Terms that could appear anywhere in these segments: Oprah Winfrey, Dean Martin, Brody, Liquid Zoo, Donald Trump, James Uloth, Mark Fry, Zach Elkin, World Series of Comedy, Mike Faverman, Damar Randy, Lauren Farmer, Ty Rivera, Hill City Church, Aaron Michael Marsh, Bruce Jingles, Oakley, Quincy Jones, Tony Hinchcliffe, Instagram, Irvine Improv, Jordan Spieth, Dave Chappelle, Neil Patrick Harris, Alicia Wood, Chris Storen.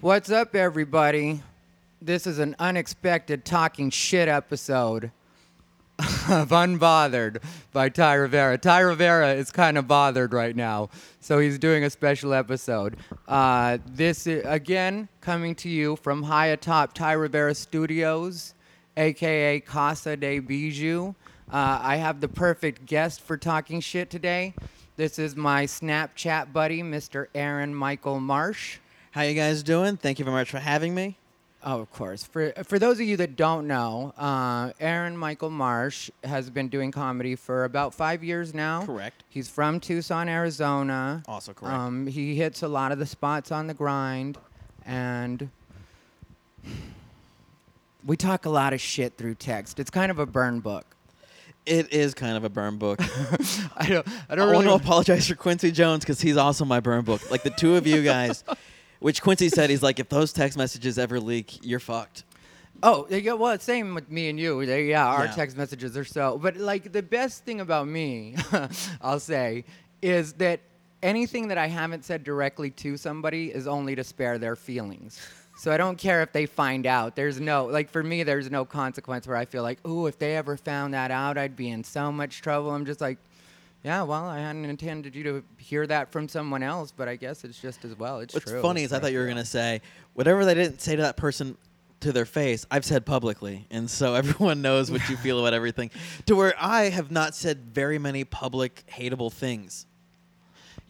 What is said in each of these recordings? What's up, everybody? This is an unexpected talking shit episode of Unbothered by Ty Rivera. Ty Rivera is kind of bothered right now, so he's doing a special episode. This is, again, coming to you from high atop Ty Rivera Studios, a.k.a. Casa de Bijou. I have the perfect guest for talking shit today. This is my Snapchat buddy, Mr. Aaron Michael Marsh. How you guys doing? Thank you very much for having me. Oh, of course. For those of you that don't know, Aaron Michael Marsh has been doing comedy for about 5 years now. Correct. He's from Tucson, Arizona. Also correct. He hits a lot of the spots on the grind, and we talk a lot of shit through text. It's kind of a burn book. It is kind of a burn book. I really want to apologize for Quincy Jones because he's also my burn book. Like the two of you guys. Which Quincy said, he's like, if those text messages ever leak, you're fucked. Oh, yeah, well, same with me and you. Our text messages are so... But, like, the best thing about me, I'll say, is that anything that I haven't said directly to somebody is only to spare their feelings. So I don't care if they find out. There's no... Like, for me, there's no consequence where I feel like, ooh, if they ever found that out, I'd be in so much trouble. I'm just like... Yeah, well, I hadn't intended you to hear that from someone else, but I guess it's just as well. It's true. What's funny is I thought you were going to say, whatever they didn't say to that person to their face, I've said publicly. And so everyone knows what you feel about everything. To where I have not said very many public hateable things.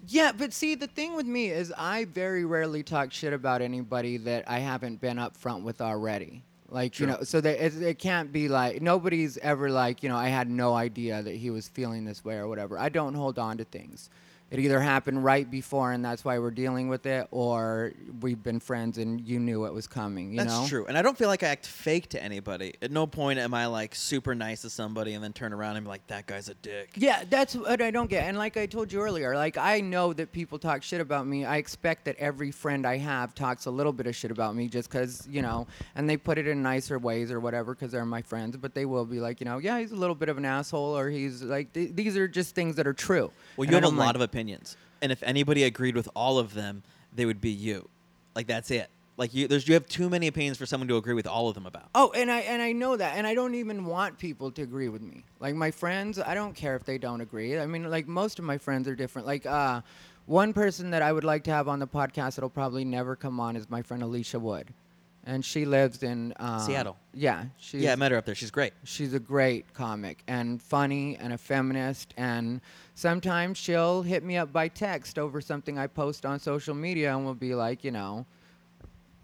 Yeah, but see, the thing with me is I very rarely talk shit about anybody that I haven't been up front with already. Like, sure. You know, so that it can't be like, nobody's ever like, you know, I had no idea that he was feeling this way or whatever. I don't hold on to things. It either happened right before and that's why we're dealing with it, or we've been friends and you knew it was coming, you know? That's true. And I don't feel like I act fake to anybody. At no point am I, like, super nice to somebody and then turn around and be like, that guy's a dick. Yeah, that's what I don't get. And like I told you earlier, like, I know that people talk shit about me. I expect that every friend I have talks a little bit of shit about me just because, you know, and they put it in nicer ways or whatever because they're my friends, but they will be like, you know, yeah, he's a little bit of an asshole, or he's like, these are just things that are true. Well, you have a lot of opinions. And if anybody agreed with all of them, they would be you. Like, that's it. Like, you have too many opinions for someone to agree with all of them about. Oh, and I know that. And I don't even want people to agree with me. Like, my friends, I don't care if they don't agree. I mean, like, most of my friends are different. Like, one person that I would like to have on the podcast that'll probably never come on is my friend Alicia Wood. And she lives in... Seattle. Yeah. I met her up there. She's great. She's a great comic and funny and a feminist. And sometimes she'll hit me up by text over something I post on social media and will be like, you know,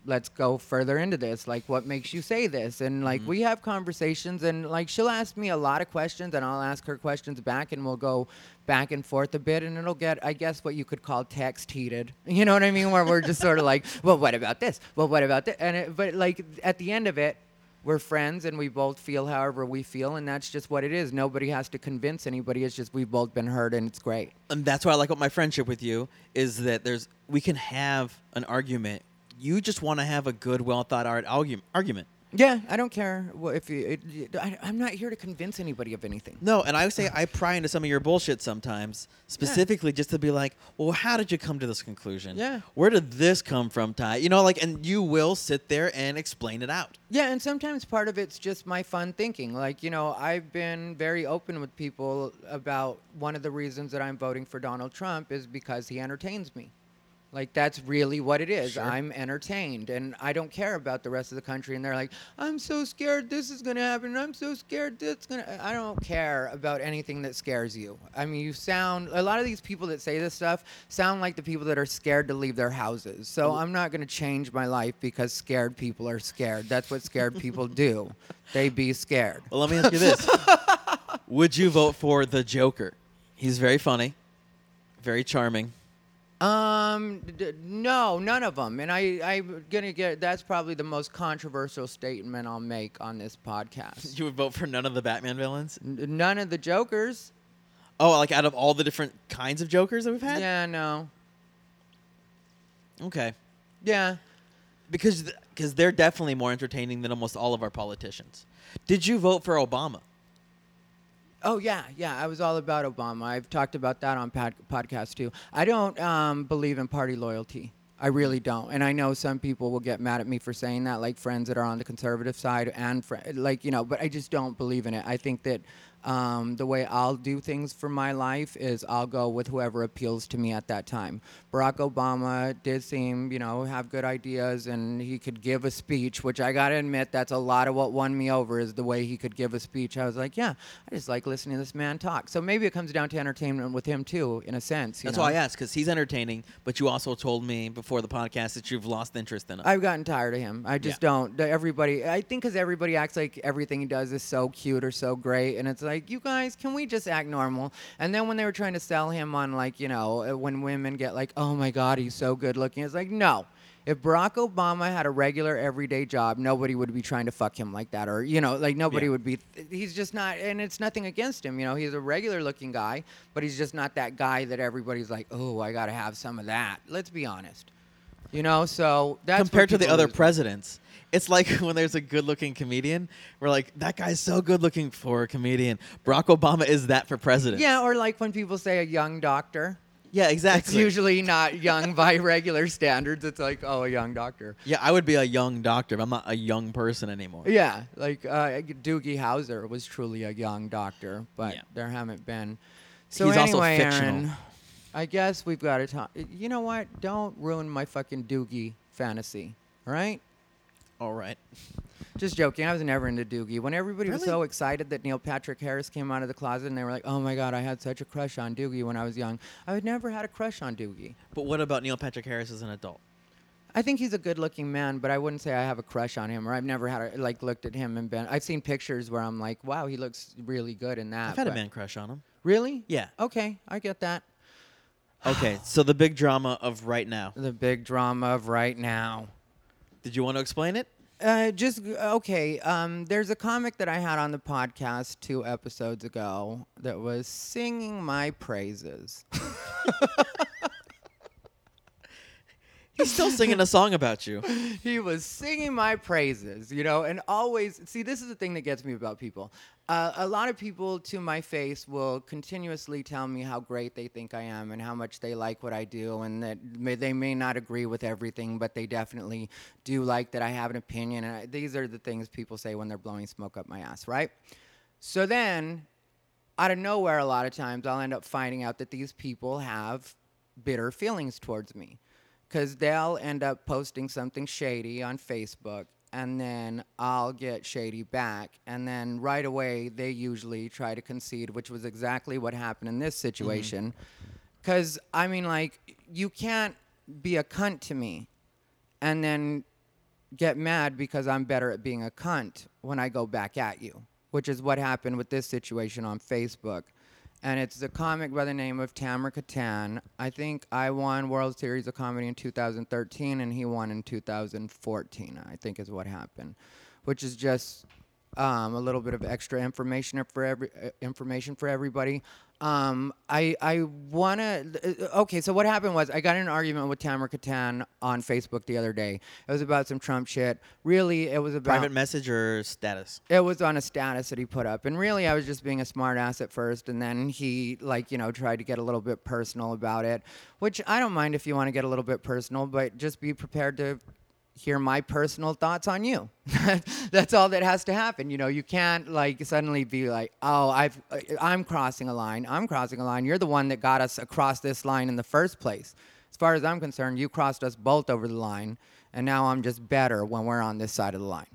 let's go further into this. Like, what makes you say this? And, like, we have conversations. And, like, she'll ask me a lot of questions and I'll ask her questions back. And we'll go back and forth a bit. And it'll get, I guess, what you could call text heated. You know what I mean? Where we're just sort of like, well, what about this? Well, what about that? And but, like, at the end of it, we're friends and we both feel however we feel. And that's just what it is. Nobody has to convince anybody. It's just we've both been hurt and it's great. And that's why I like what my friendship with you is, that we can have an argument. You just want to have a good, well-thought-out argument. Yeah, I don't care if I'm not here to convince anybody of anything. No, and I would say I pry into some of your bullshit sometimes, specifically just to be like, well, how did you come to this conclusion? Yeah. Where did this come from, Ty? You know, like, and you will sit there and explain it out. Yeah, and sometimes part of it's just my fun thinking. Like, you know, I've been very open with people about one of the reasons that I'm voting for Donald Trump is because he entertains me. Like, that's really what it is. Sure. I'm entertained, and I don't care about the rest of the country. And they're like, I'm so scared this is going to happen. I'm so scared that's going to... I don't care about anything that scares you. I mean, you sound... A lot of these people that say this stuff sound like the people that are scared to leave their houses. So I'm not going to change my life because scared people are scared. That's what scared people do. They be scared. Well, let me ask you this. Would you vote for the Joker? He's very funny, very charming. No, none of them. And I'm gonna get, that's probably the most controversial statement I'll make on this podcast. You would vote for none of the Batman villains? None of the Jokers. Oh, like out of all the different kinds of Jokers that we've had? Yeah, no. Okay. Yeah. Because they're definitely more entertaining than almost all of our politicians. Did you vote for Obama? Oh, yeah. I was all about Obama. I've talked about that on podcasts, too. I don't believe in party loyalty. I really don't. And I know some people will get mad at me for saying that, like friends that are on the conservative side and but I just don't believe in it. I think that the way I'll do things for my life is I'll go with whoever appeals to me at that time. Barack Obama did seem, have good ideas, and he could give a speech, which I got to admit, that's a lot of what won me over is the way he could give a speech. I was like, yeah, I just like listening to this man talk. So maybe it comes down to entertainment with him, too, in a sense. That's why I asked, because he's entertaining, but you also told me before the podcast that you've lost interest in him. I've gotten tired of him. I just don't. I think because everybody acts like everything he does is so cute or so great, and it's like, you guys, can we just act normal? And then when they were trying to sell him on, when women get like, oh, my God, he's so good looking. It's like, no. If Barack Obama had a regular everyday job, nobody would be trying to fuck him like that. Or, nobody would be. He's just not. And it's nothing against him. He's a regular looking guy, but he's just not that guy that everybody's like, oh, I got to have some of that. Let's be honest. So that's compared to the other presidents. It's like when there's a good-looking comedian, we're like, that guy's so good-looking for a comedian. Barack Obama is that for president. Yeah, or like when people say a young doctor. Yeah, exactly. It's usually not young by regular standards. It's like, oh, a young doctor. Yeah, I would be a young doctor, but I'm not a young person anymore. Yeah, like Doogie Howser was truly a young doctor, but there haven't been. So he's also fictional. Aaron, I guess we've got to talk. You know what? Don't ruin my fucking Doogie fantasy, all right? All right. Just joking. I was never into Doogie. When everybody was so excited that Neil Patrick Harris came out of the closet and they were like, oh, my God, I had such a crush on Doogie when I was young. I had never had a crush on Doogie. But what about Neil Patrick Harris as an adult? I think he's a good-looking man, but I wouldn't say I have a crush on him, or I've never had looked at him and been. I've seen pictures where I'm like, wow, he looks really good in that. I've had a man crush on him. Really? Yeah. Okay, I get that. Okay, so the big drama of right now. Did you want to explain it? There's a comic that I had on the podcast 2 episodes ago that was singing my praises. He's still singing a song about you. He was singing my praises, and always... See, this is the thing that gets me about people. A lot of people, to my face, will continuously tell me how great they think I am and how much they like what I do, and that they may not agree with everything, but they definitely do like that I have an opinion. And these are the things people say when they're blowing smoke up my ass, right? So then, out of nowhere, a lot of times, I'll end up finding out that these people have bitter feelings towards me. Because they'll end up posting something shady on Facebook, and then I'll get shady back. And then right away, they usually try to concede, which was exactly what happened in this situation. Because, you can't be a cunt to me and then get mad because I'm better at being a cunt when I go back at you, which is what happened with this situation on Facebook. And it's a comic by the name of Tamer Kattan. I think I won World Series of Comedy in 2013, and he won in 2014, I think is what happened, which is just a little bit of extra information for everybody. I want to... Okay, so what happened was I got in an argument with Tamer Kattan on Facebook the other day. It was about some Trump shit. Really, it was about... Private message or status? It was on a status that he put up. And really, I was just being a smart ass at first, and then he, tried to get a little bit personal about it, which I don't mind if you want to get a little bit personal, but just be prepared to... hear my personal thoughts on you. That's all that has to happen. You can't suddenly be like, oh, I'm crossing a line. I'm crossing a line. You're the one that got us across this line in the first place. As far as I'm concerned, you crossed us both over the line, and now I'm just better when we're on this side of the line.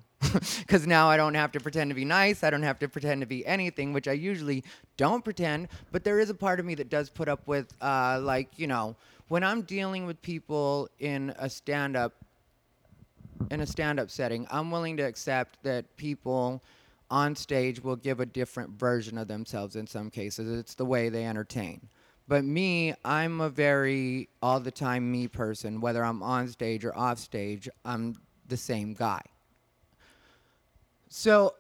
Because now I don't have to pretend to be nice. I don't have to pretend to be anything, which I usually don't pretend. But there is a part of me that does put up with, when I'm dealing with people in a stand-up setting, I'm willing to accept that people on stage will give a different version of themselves in some cases. It's the way they entertain. But me, I'm a very all-the-time me person. Whether I'm on stage or off stage, I'm the same guy. So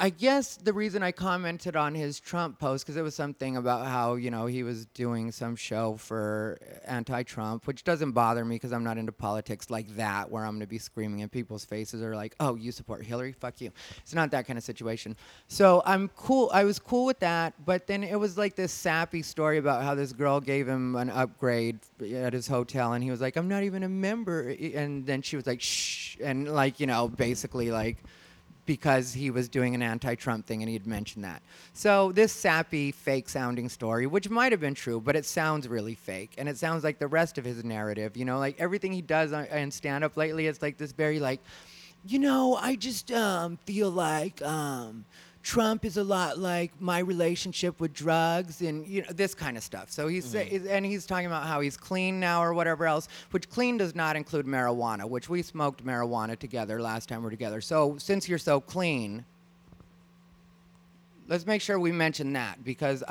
I guess the reason I commented on his Trump post, because it was something about how, you know, he was doing some show for anti-Trump, which doesn't bother me because I'm not into politics like that, where I'm going to be screaming in people's faces or like, oh, you support Hillary? Fuck you. It's not that kind of situation. So I'm cool. I was cool with that. But then it was like this sappy story about how this girl gave him an upgrade at his hotel. And he was like, I'm not even a member. And then she was like, shh. And like, you know, basically like, because he was doing an anti-Trump thing and he had mentioned that. So this sappy, fake-sounding story, which might have been true, but it sounds really fake. And it sounds like the rest of his narrative, you know? Like, everything he does in stand-up lately, it's like this very, like, you know, I just feel like Trump is a lot like my relationship with drugs and, you know, this kind of stuff. So he's and he's talking about how he's clean now or whatever else, which clean does not include marijuana, which we smoked marijuana together last time we were together. So since you're so clean, let's make sure we mention that because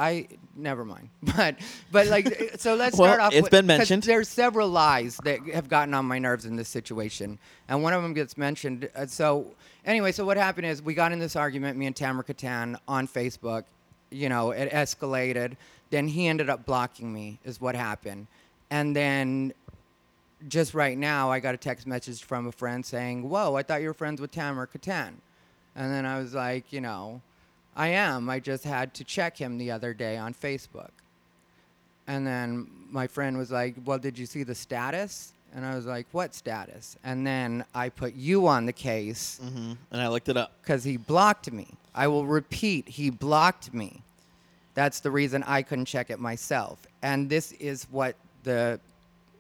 never mind. But like, so let's start off with. It's been mentioned. There's several lies that have gotten on my nerves in this situation. And one of them gets mentioned. So anyway, so what happened is we got in this argument, me and Tamer Kattan, on Facebook. You know, it escalated. Then he ended up blocking me is what happened. And then just right now, I got a text message from a friend saying, whoa, I thought you were friends with Tamer Kattan. And then I was like, you know, I am. I just had to check him the other day on Facebook. And then my friend was like, well, did you see the status? And I was like, what status? And then I put you on the case. Mm-hmm. And I looked it up. Because he blocked me. I will repeat, he blocked me. That's the reason I couldn't check it myself. And this is what the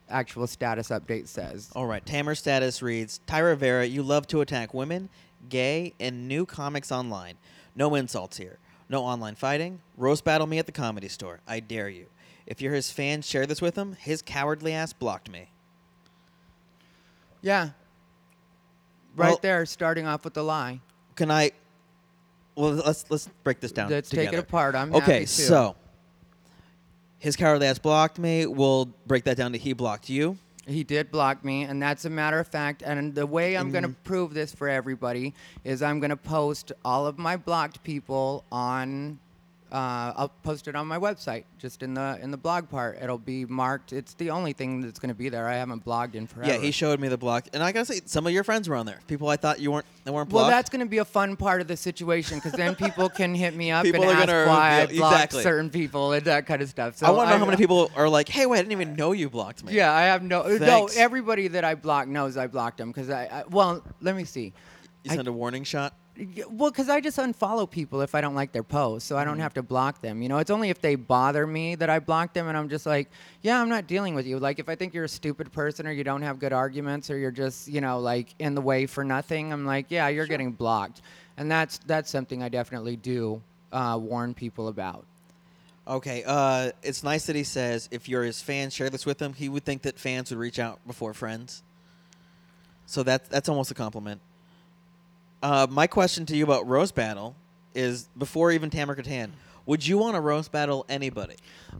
actual status update says. All right. Tamer's status reads, Ty Rivera, you love to attack women, gay, and new comics online. No insults here. No online fighting. Roast battle me at the Comedy Store. I dare you. If you're his fan, share this with him. His cowardly ass blocked me. Yeah. Right there, starting off with a lie. Can I... Well, let's break this down together. Let's take it apart. I'm happy too. Okay, so... His cowardly ass blocked me. We'll break that down to he blocked you. He did block me, and that's a matter of fact. And the way I'm going to prove this for everybody is I'm going to post all of my blocked people on. I'll post it on my website, just in the blog part. It'll be marked. It's the only thing that's going to be there. I haven't blogged in forever. Yeah, he showed me the blog, and I gotta say, some of your friends were on there. People I thought they weren't blocked. Well, that's going to be a fun part of the situation because then people can hit me up and ask why I blocked certain people and that kind of stuff. So I want to know how many people are like, "Hey, wait, I didn't even know you blocked me." Yeah, I have no. Everybody that I blocked knows I blocked them because well, let me see. You send a warning shot. Well, because I just unfollow people if I don't like their posts, so I don't have to block them. You know, it's only if they bother me that I block them, and I'm just like, yeah, I'm not dealing with you. Like, if I think you're a stupid person or you don't have good arguments or you're just, you know, like, in the way for nothing, I'm like, yeah, you're getting blocked. And that's something I definitely do warn people about. Okay, it's nice that he says if you're his fan, share this with him. He would think that fans would reach out before friends. So that's almost a compliment. My question to you about roast battle is, before even Tamer Kattan, would you want to roast battle anybody?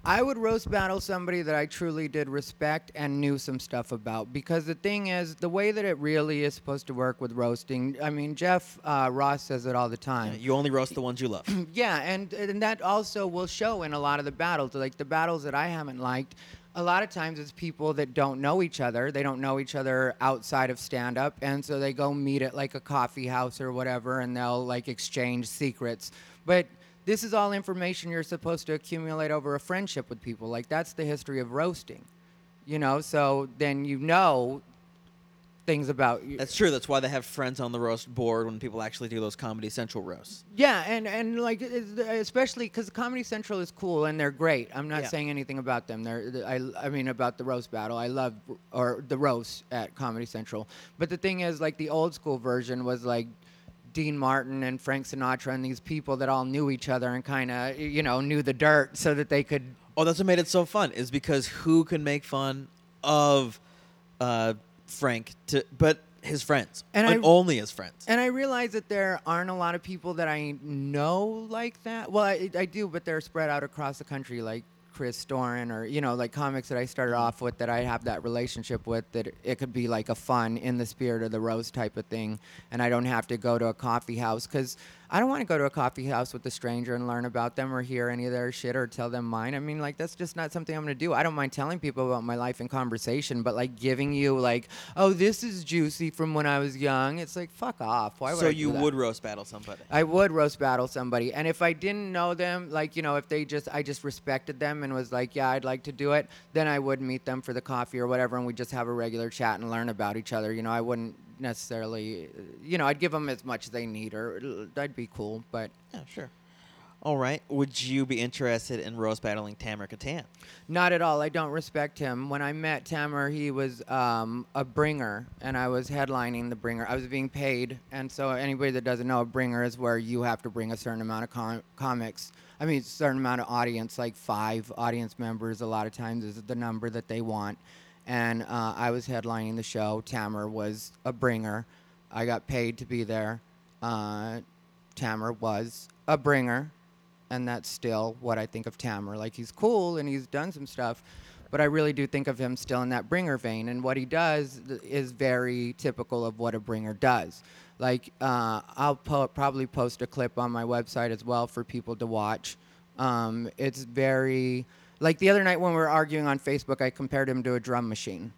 I would roast battle somebody that I truly did respect and knew some stuff about. Because the thing is, the way that it really is supposed to work with roasting, I mean, Jeff Ross says it all the time. Yeah, you only roast the ones you love. Yeah, and that also will show in a lot of the battles. Like, the battles that I haven't liked, a lot of times it's people that don't know each other. They don't know each other outside of stand-up, and so they go meet at, like, a coffee house or whatever, and they'll, like, exchange secrets. But this is all information you're supposed to accumulate over a friendship with people. Like, that's the history of roasting, you know? So then you know things about you. That's true. That's why they have friends on the roast board when people actually do those Comedy Central roasts. Yeah, and like, especially because Comedy Central is cool and they're great. I'm not saying anything about them. I mean, about the roast battle. I love the roast at Comedy Central. But the thing is, like, the old school version was like Dean Martin and Frank Sinatra and these people that all knew each other and kind of, you know, knew the dirt so that they could. Oh, that's what made it so fun, is because who can make fun of Frank, but his friends, and only his friends. And I realize that there aren't a lot of people that I know like that. Well, I do, but they're spread out across the country, like Chris Storen or, you know, like comics that I started off with that I have that relationship with, that it could be like a fun in the spirit of the roast type of thing, and I don't have to go to a coffee house. Because I don't want to go to a coffee house with a stranger and learn about them or hear any of their shit or tell them mine. I mean, like, that's just not something I'm going to do. I don't mind telling people about my life in conversation, but, like, giving you, like, oh, this is juicy from when I was young. It's like, fuck off. Why would I do that? So you would roast battle somebody? I would roast battle somebody. And if I didn't know them, like, you know, if they just, I just respected them and was like, yeah, I'd like to do it, then I would meet them for the coffee or whatever, and we'd just have a regular chat and learn about each other. You know, I wouldn't necessarily, you know, I'd give them as much as they need, or I'd be cool, but yeah, sure. All right. Would you be interested in roast battling Tamer Kattan? Not at all. I don't respect him. When I met Tamer, he was a bringer, and I was headlining the bringer. I was being paid, and so anybody that doesn't know, a bringer is where you have to bring a certain amount of comics. I mean, a certain amount of audience, like 5 audience members a lot of times is the number that they want. And I was headlining the show. Tamer was a bringer. I got paid to be there. Tamer was a bringer. And that's still what I think of Tamer. Like, he's cool and he's done some stuff, but I really do think of him still in that bringer vein. And what he does is very typical of what a bringer does. Like, I'll probably post a clip on my website as well for people to watch. It's very, like, the other night when we were arguing on Facebook, I compared him to a drum machine.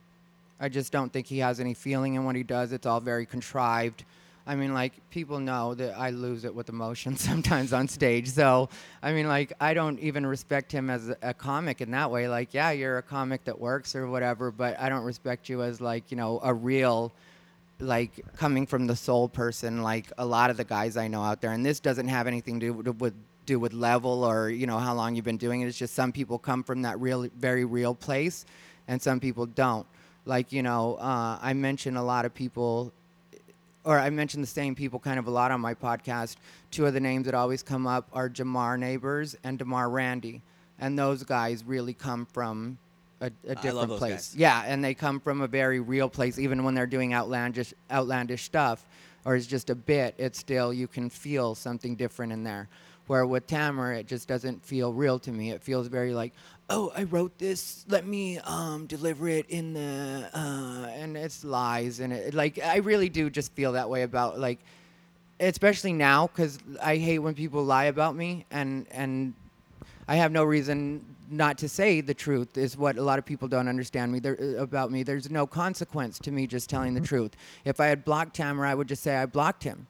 I just don't think he has any feeling in what he does. It's all very contrived. I mean, like, people know that I lose it with emotion sometimes on stage. So, I mean, like, I don't even respect him as a comic in that way. Like, yeah, you're a comic that works or whatever, but I don't respect you as, like, you know, a real, like, coming from the soul person, like a lot of the guys I know out there. And this doesn't have anything to do with level or, you know, how long you've been doing it. It's just some people come from that real, very real place, and some people don't. Like, you know, I mention a lot of people, or I mention the same people kind of a lot on my podcast. 2 of the names that always come up are Jamar Neighbors and Damar Randy. And those guys really come from a different place. Guys. Yeah, and they come from a very real place. Even when they're doing outlandish stuff, or it's just a bit, it's still, you can feel something different in there. Where with Tamer, it just doesn't feel real to me. It feels very like, oh, I wrote this. Let me deliver it in the and it's lies, and it, like, I really do just feel that way about, like, especially now, because I hate when people lie about me, and I have no reason not to say the truth. Is what a lot of people don't understand about me. There's no consequence to me just telling the truth. If I had blocked Tamer, I would just say I blocked him,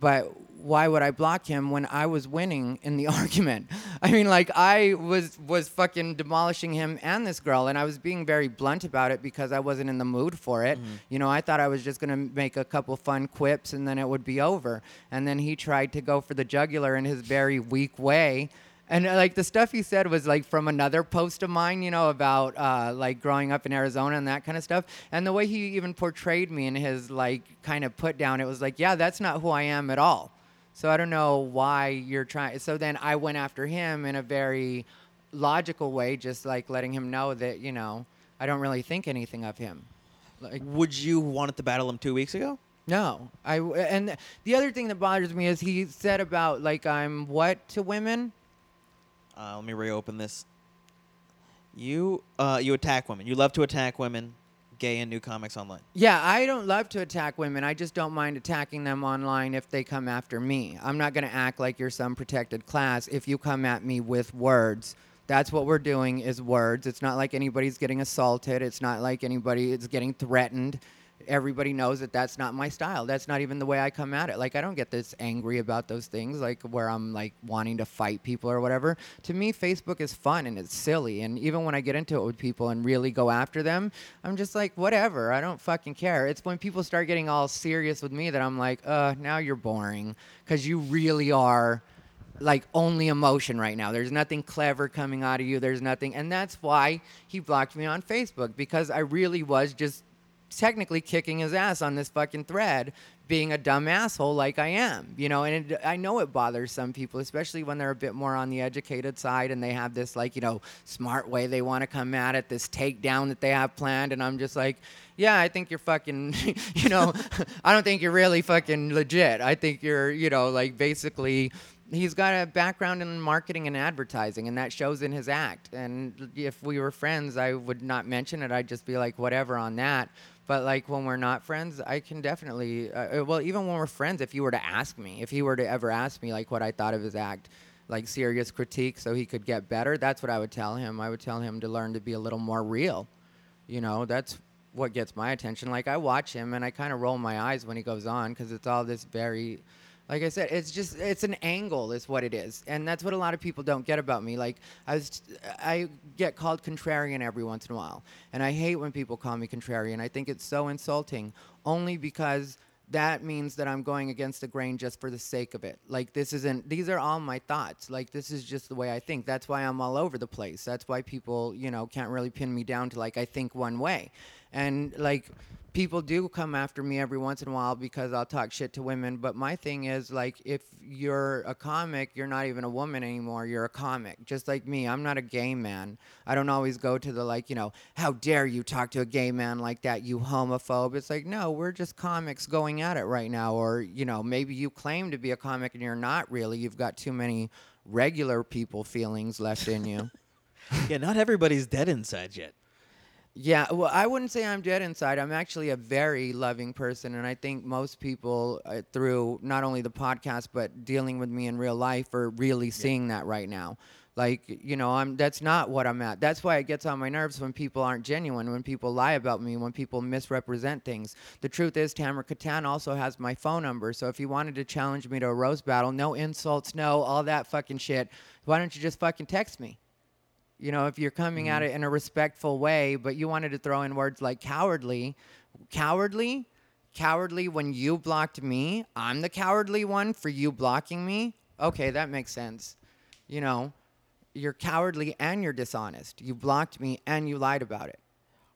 but. Why would I block him when I was winning in the argument? I mean, like, I was fucking demolishing him and this girl, and I was being very blunt about it because I wasn't in the mood for it. Mm-hmm. You know, I thought I was just going to make a couple fun quips and then it would be over. And then he tried to go for the jugular in his very weak way. And, like, the stuff he said was, like, from another post of mine, you know, about, like, growing up in Arizona and that kind of stuff. And the way he even portrayed me in his, like, kind of put down, it was like, yeah, that's not who I am at all. So I don't know why you're trying. So then I went after him in a very logical way, just like letting him know that, you know, I don't really think anything of him. Like, would you wanted to battle him 2 weeks ago? No. And the other thing that bothers me is he said about, like, I'm what to women? Let me reopen this. You attack women. You love to attack women. Gay and new comics online. Yeah, I don't love to attack women. I just don't mind attacking them online if they come after me. I'm not going to act like you're some protected class if you come at me with words. That's what we're doing, is words. It's not like anybody's getting assaulted. It's not like anybody is getting threatened. Everybody knows that that's not my style. That's not even the way I come at it. Like, I don't get this angry about those things, like, where I'm, like, wanting to fight people or whatever. To me, Facebook is fun and it's silly. And even when I get into it with people and really go after them, I'm just like, whatever. I don't fucking care. It's when people start getting all serious with me that I'm like, now you're boring. Because you really are, like, only emotion right now. There's nothing clever coming out of you. There's nothing. And that's why he blocked me on Facebook, because I really was just technically kicking his ass on this fucking thread, being a dumb asshole like I am, you know. And I know it bothers some people, especially when they're a bit more on the educated side and they have this, like, you know, smart way they want to come at it, this takedown that they have planned. And I'm just like, yeah, I think you're fucking, you know, I don't think you're really fucking legit. I think you're, you know, like, basically, he's got a background in marketing and advertising, and that shows in his act. And if we were friends, I would not mention it. I'd just be like, whatever on that. But like when we're not friends, I can definitely, well, even when we're friends, if you were to ask me, if he were to ever ask me like what I thought of his act, like serious critique so he could get better, that's what I would tell him. I would tell him to learn to be a little more real. You know, that's what gets my attention. Like I watch him and I kind of roll my eyes when he goes on because it's all this very, like I said, it's just, it's an angle is what it is. And that's what a lot of people don't get about me. Like I get called contrarian every once in a while. And I hate when people call me contrarian. I think it's so insulting only because that means that I'm going against the grain just for the sake of it. Like this isn't, these are all my thoughts. Like this is just the way I think. That's why I'm all over the place. That's why people, you know, can't really pin me down to like, I think one way. And like people do come after me every once in a while because I'll talk shit to women. But my thing is like, if you're a comic, you're not even a woman anymore. You're a comic, just like me. I'm not a gay man. I don't always go to the like, you know, how dare you talk to a gay man like that, you homophobe. It's like, no, we're just comics going at it right now. Or, you know, maybe you claim to be a comic and you're not really. You've got too many regular people feelings left in you. Yeah, not everybody's dead inside yet. Yeah, well, I wouldn't say I'm dead inside. I'm actually a very loving person, and I think most people through not only the podcast but dealing with me in real life are really seeing that right now. Like, you know, that's not what I'm at. That's why it gets on my nerves when people aren't genuine, when people lie about me, when people misrepresent things. The truth is, Tamer Kattan also has my phone number, so if he wanted to challenge me to a roast battle, no insults, no all that fucking shit, why don't you just fucking text me? You know, if you're coming at it in a respectful way, but you wanted to throw in words like cowardly when you blocked me, I'm the cowardly one for you blocking me. Okay, that makes sense. You know, you're cowardly and you're dishonest. You blocked me and you lied about it.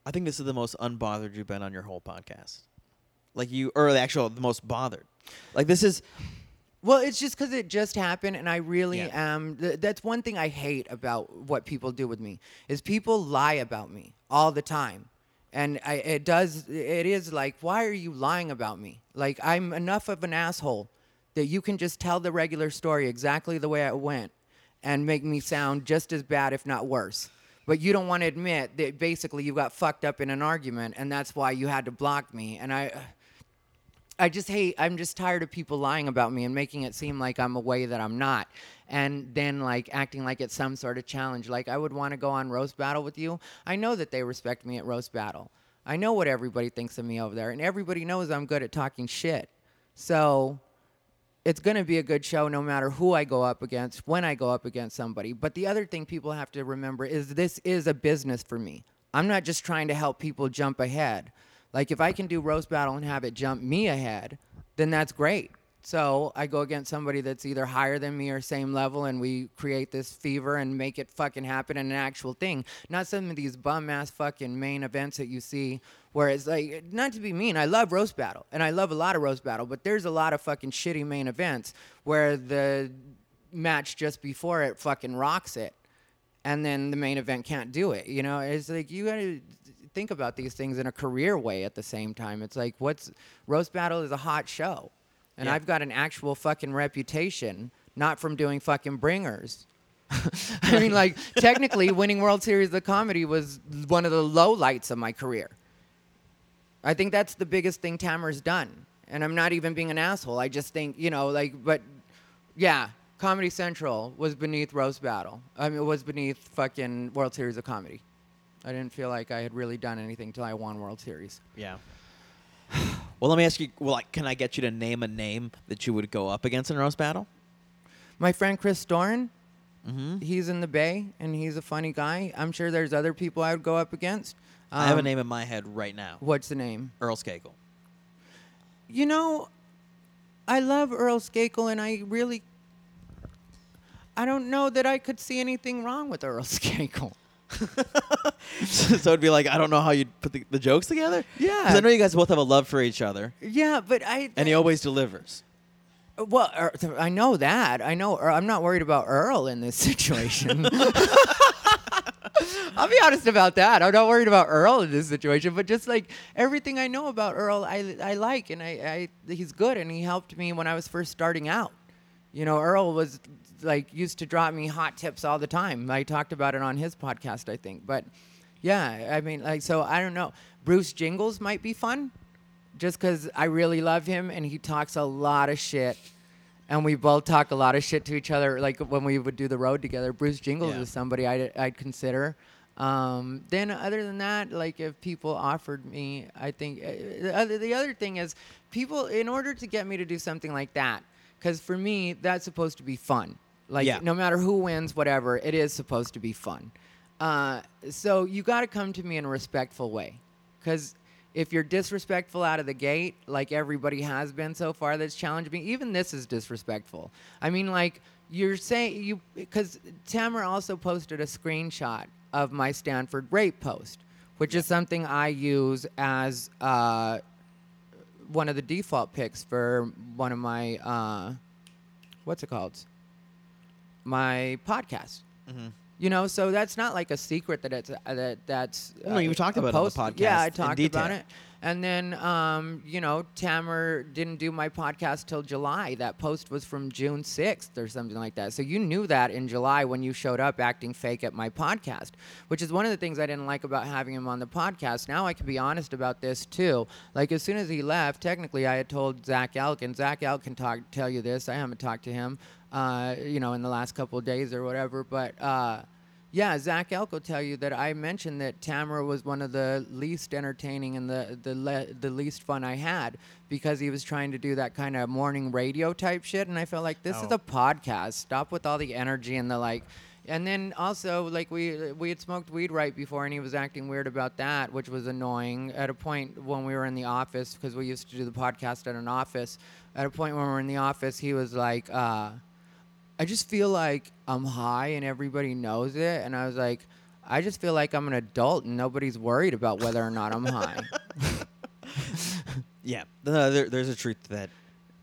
I think this is the most unbothered you've been on your whole podcast. Like you, or the actual, the most bothered. Like this is... Well, it's just because it just happened, and I really am. That's one thing I hate about what people do with me is people lie about me all the time, and it is like, why are you lying about me? Like I'm enough of an asshole that you can just tell the regular story exactly the way it went and make me sound just as bad, if not worse. But you don't want to admit that basically you got fucked up in an argument, and that's why you had to block me. And I just hate, I'm just tired of people lying about me and making it seem like I'm a way that I'm not. And then like acting like it's some sort of challenge. Like I would want to go on roast battle with you. I know that they respect me at roast battle. I know what everybody thinks of me over there. And everybody knows I'm good at talking shit. So it's going to be a good show no matter who I go up against, when I go up against somebody. But the other thing people have to remember is this is a business for me. I'm not just trying to help people jump ahead. Like, if I can do roast battle and have it jump me ahead, then that's great. So I go against somebody that's either higher than me or same level, and we create this fever and make it fucking happen in an actual thing. Not some of these bum-ass fucking main events that you see where it's like, not to be mean, I love roast battle, and I love a lot of roast battle, but there's a lot of fucking shitty main events where the match just before it fucking rocks it, and then the main event can't do it. You know, it's like you gotta... think about these things in a career way at the same time. It's like, roast battle is a hot show, and I've got an actual fucking reputation, not from doing fucking bringers. I mean, like, technically winning World Series of Comedy was one of the low lights of my career. I think that's the biggest thing Tamer's done, and I'm not even being an asshole. I just think, you know, like, but yeah, Comedy Central was beneath roast battle. I mean, it was beneath fucking World Series of Comedy. I didn't feel like I had really done anything until I won World Series. Yeah. Well, let me ask you, can I get you to name a name that you would go up against in a roast battle? My friend Chris Storen. Mm-hmm. He's in the Bay, and he's a funny guy. I'm sure there's other people I would go up against. I have a name in my head right now. What's the name? Earl Skakel. You know, I love Earl Skakel, and I don't know that I could see anything wrong with Earl Skakel. So it'd be like, I don't know how you'd put the jokes together. Yeah, because I know you guys both have a love for each other. Yeah, but and he always delivers. Well, I know that. I know. I'm not worried about Earl in this situation. I'll be honest about that. I'm not worried about Earl in this situation, but just like everything I know about Earl, I like, and he's good, and he helped me when I was first starting out. You know, Earl was like used to drop me hot tips all the time. I talked about it on his podcast, I think. But yeah, I mean, like, so I don't know. Bruce Jingles might be fun, just because I really love him, and he talks a lot of shit. And we both talk a lot of shit to each other. Like when we would do the road together, Bruce Jingles is somebody I'd consider. Then other than that, like if people offered me, I think the other thing is people, in order to get me to do something like that, because for me, that's supposed to be fun. Like no matter who wins, whatever, it is supposed to be fun. So you got to come to me in a respectful way, because if you're disrespectful out of the gate, like everybody has been so far that's challenged me, even this is disrespectful. I mean, like, you're saying, because Tamer also posted a screenshot of my Stanford rape post, which is something I use as one of the default picks for one of my, what's it called? My podcast. Mm-hmm. You know, so that's not like a secret that that's. No, you talked about it on the podcast. Yeah, I talked about it, and then you know, Tamer didn't do my podcast till July. That post was from June 6th or something like that. So you knew that in July when you showed up acting fake at my podcast, which is one of the things I didn't like about having him on the podcast. Now I can be honest about this too. Like as soon as he left, technically I had told Zach Elkin. Zach Elkin tell you this. I haven't talked to him, you know, in the last couple of days or whatever, but. Yeah, Zach Elk will tell you that I mentioned that Tamer was one of the least entertaining and the least fun I had, because he was trying to do that kind of morning radio type shit, and I felt like this is a podcast. Stop with all the energy and the like. And then also, like, we had smoked weed right before, and he was acting weird about that, which was annoying. At a point when we were in the office, because we used to do the podcast at an office, at a point when we were in the office, he was like... I just feel like I'm high and everybody knows it. And I was like, I just feel like I'm an adult and nobody's worried about whether or not I'm high. Yeah, there's a truth to that.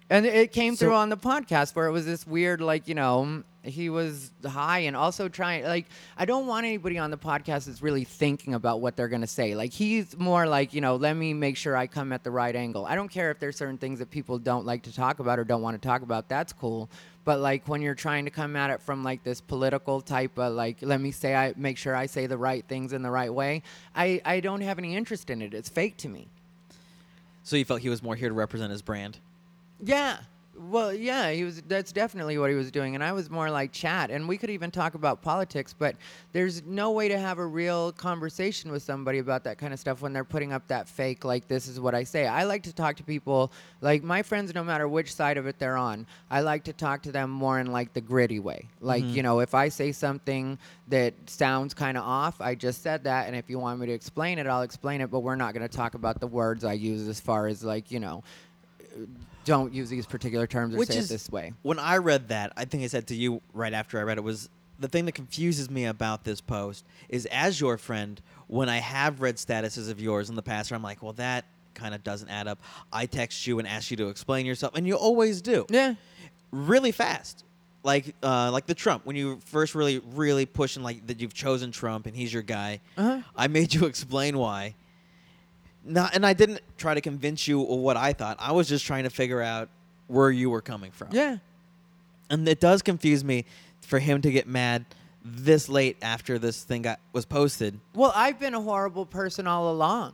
And it came through on the podcast where it was this weird, like, you know, he was high and also trying, like, I don't want anybody on the podcast that's really thinking about what they're going to say. Like, he's more like, you know, let me make sure I come at the right angle. I don't care if there's certain things that people don't like to talk about or don't want to talk about. That's cool. But, like, when you're trying to come at it from, like, this political type of, like, let me say, I make sure I say the right things in the right way, I don't have any interest in it. It's fake to me. So you felt he was more here to represent his brand? Yeah. Well, yeah, he was. That's definitely what he was doing, and I was more like chat, and we could even talk about politics, but there's no way to have a real conversation with somebody about that kind of stuff when they're putting up that fake, like, this is what I say. I like to talk to people, like, my friends, no matter which side of it they're on, I like to talk to them more in, like, the gritty way. Like, you know, if I say something that sounds kind of off, I just said that, and if you want me to explain it, I'll explain it, but we're not going to talk about the words I use as far as, like, you know... don't use these particular terms or say it this way. When I read that, I think I said to you right after I read it, was the thing that confuses me about this post is, as your friend, when I have read statuses of yours in the past, where I'm like, well, that kind of doesn't add up. I text you and ask you to explain yourself, and you always do. Yeah. Really fast. Like the Trump, when you first really, really pushing, like, that you've chosen Trump and he's your guy, I made you explain why. And I didn't try to convince you of what I thought. I was just trying to figure out where you were coming from. Yeah. And it does confuse me for him to get mad this late after this thing was posted. Well, I've been a horrible person all along.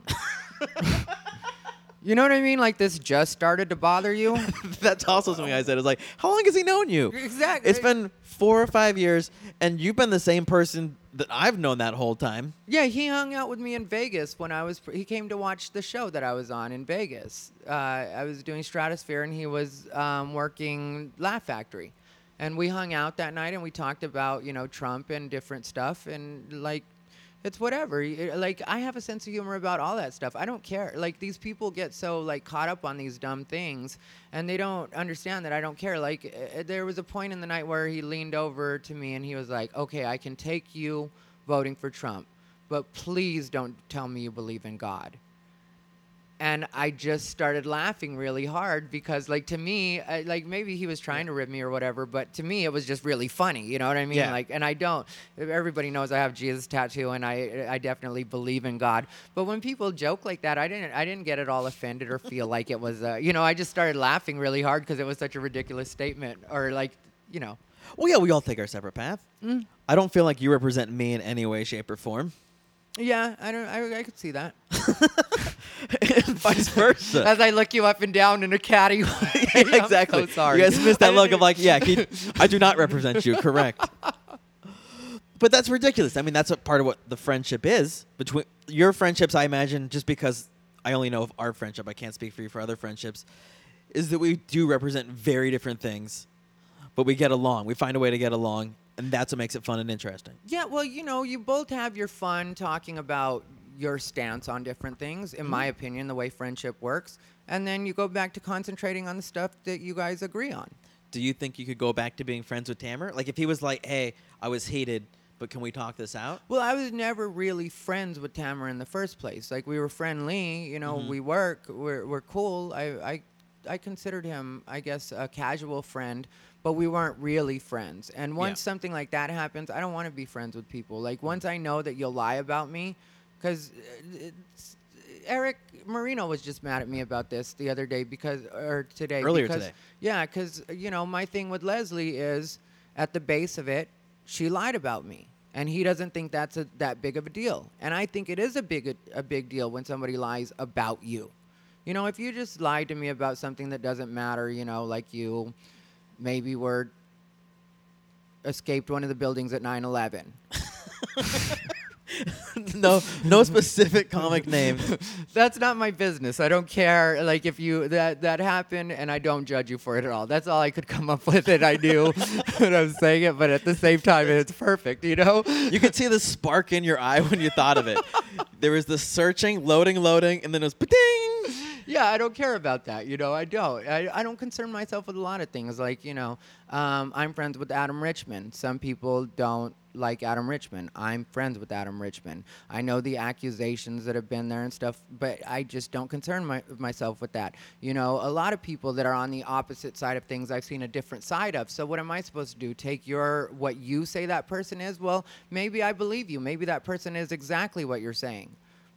You know what I mean? Like, this just started to bother you. That's also something I said. It was like, how long has he known you? Exactly. It's been 4 or 5 years, and you've been the same person that I've known that whole time. Yeah, he hung out with me in Vegas when I was... he came to watch the show that I was on in Vegas. I was doing Stratosphere, and he was working Laugh Factory. And we hung out that night, and we talked about, you know, Trump and different stuff, and, like... it's whatever. Like, I have a sense of humor about all that stuff. I don't care. Like, these people get so, like, caught up on these dumb things, and they don't understand that I don't care. Like, there was a point in the night where he leaned over to me, and he was like, okay, I can take you voting for Trump, but please don't tell me you believe in God. And I just started laughing really hard because, like, to me, like, maybe he was trying to rib me or whatever, but to me, it was just really funny. You know what I mean? Yeah. Like, and I don't. Everybody knows I have Jesus tattoo, and I definitely believe in God. But when people joke like that, I didn't get at all offended or feel like it was, you know, I just started laughing really hard because it was such a ridiculous statement, or, like, you know. Well, yeah, we all take our separate path. I don't feel like you represent me in any way, shape, or form. Yeah, I could see that. And vice versa. As I look you up and down in a catty way. Yeah, exactly. I'm so sorry. You guys missed that look of like, yeah, I do not represent you. Correct. But that's ridiculous. I mean, that's part of what the friendship is. Between your friendships, I imagine, just because I only know of our friendship, I can't speak for you for other friendships, is that we do represent very different things, but we get along. We find a way to get along, and that's what makes it fun and interesting. Yeah, well, you know, you both have your fun talking about your stance on different things, in my opinion, the way friendship works. And then you go back to concentrating on the stuff that you guys agree on. Do you think you could go back to being friends with Tamer? Like, if he was like, hey, I was hated, but can we talk this out? Well, I was never really friends with Tamer in the first place. Like, we were friendly, you know, we work, we're cool. I considered him, I guess, a casual friend, but we weren't really friends. And once something like that happens, I don't want to be friends with people. Like, once I know that you'll lie about me, because Eric Marino was just mad at me about this the other day today. Yeah, because, you know, my thing with Leslie is, at the base of it, she lied about me. And he doesn't think that's that big of a deal. And I think it is a big deal when somebody lies about you. You know, if you just lied to me about something that doesn't matter, you know, like you maybe were escaped one of the buildings at 9/11. No specific comic name. That's not my business. I don't care. Like, if you that happened, and I don't judge you for it at all. That's all I could come up with, and I knew that I was saying it, but at the same time, it's perfect, you know? You could see the spark in your eye when you thought of it. There was the searching, loading, and then it was ba-ding! Yeah, I don't care about that, you know, I don't. I don't concern myself with a lot of things. Like, you know, I'm friends with Adam Richman. Some people don't like Adam Richman. I'm friends with Adam Richman. I know the accusations that have been there and stuff, but I just don't concern myself with that. You know, a lot of people that are on the opposite side of things, I've seen a different side of. So what am I supposed to do? Take what you say that person is? Well, maybe I believe you. Maybe that person is exactly what you're saying.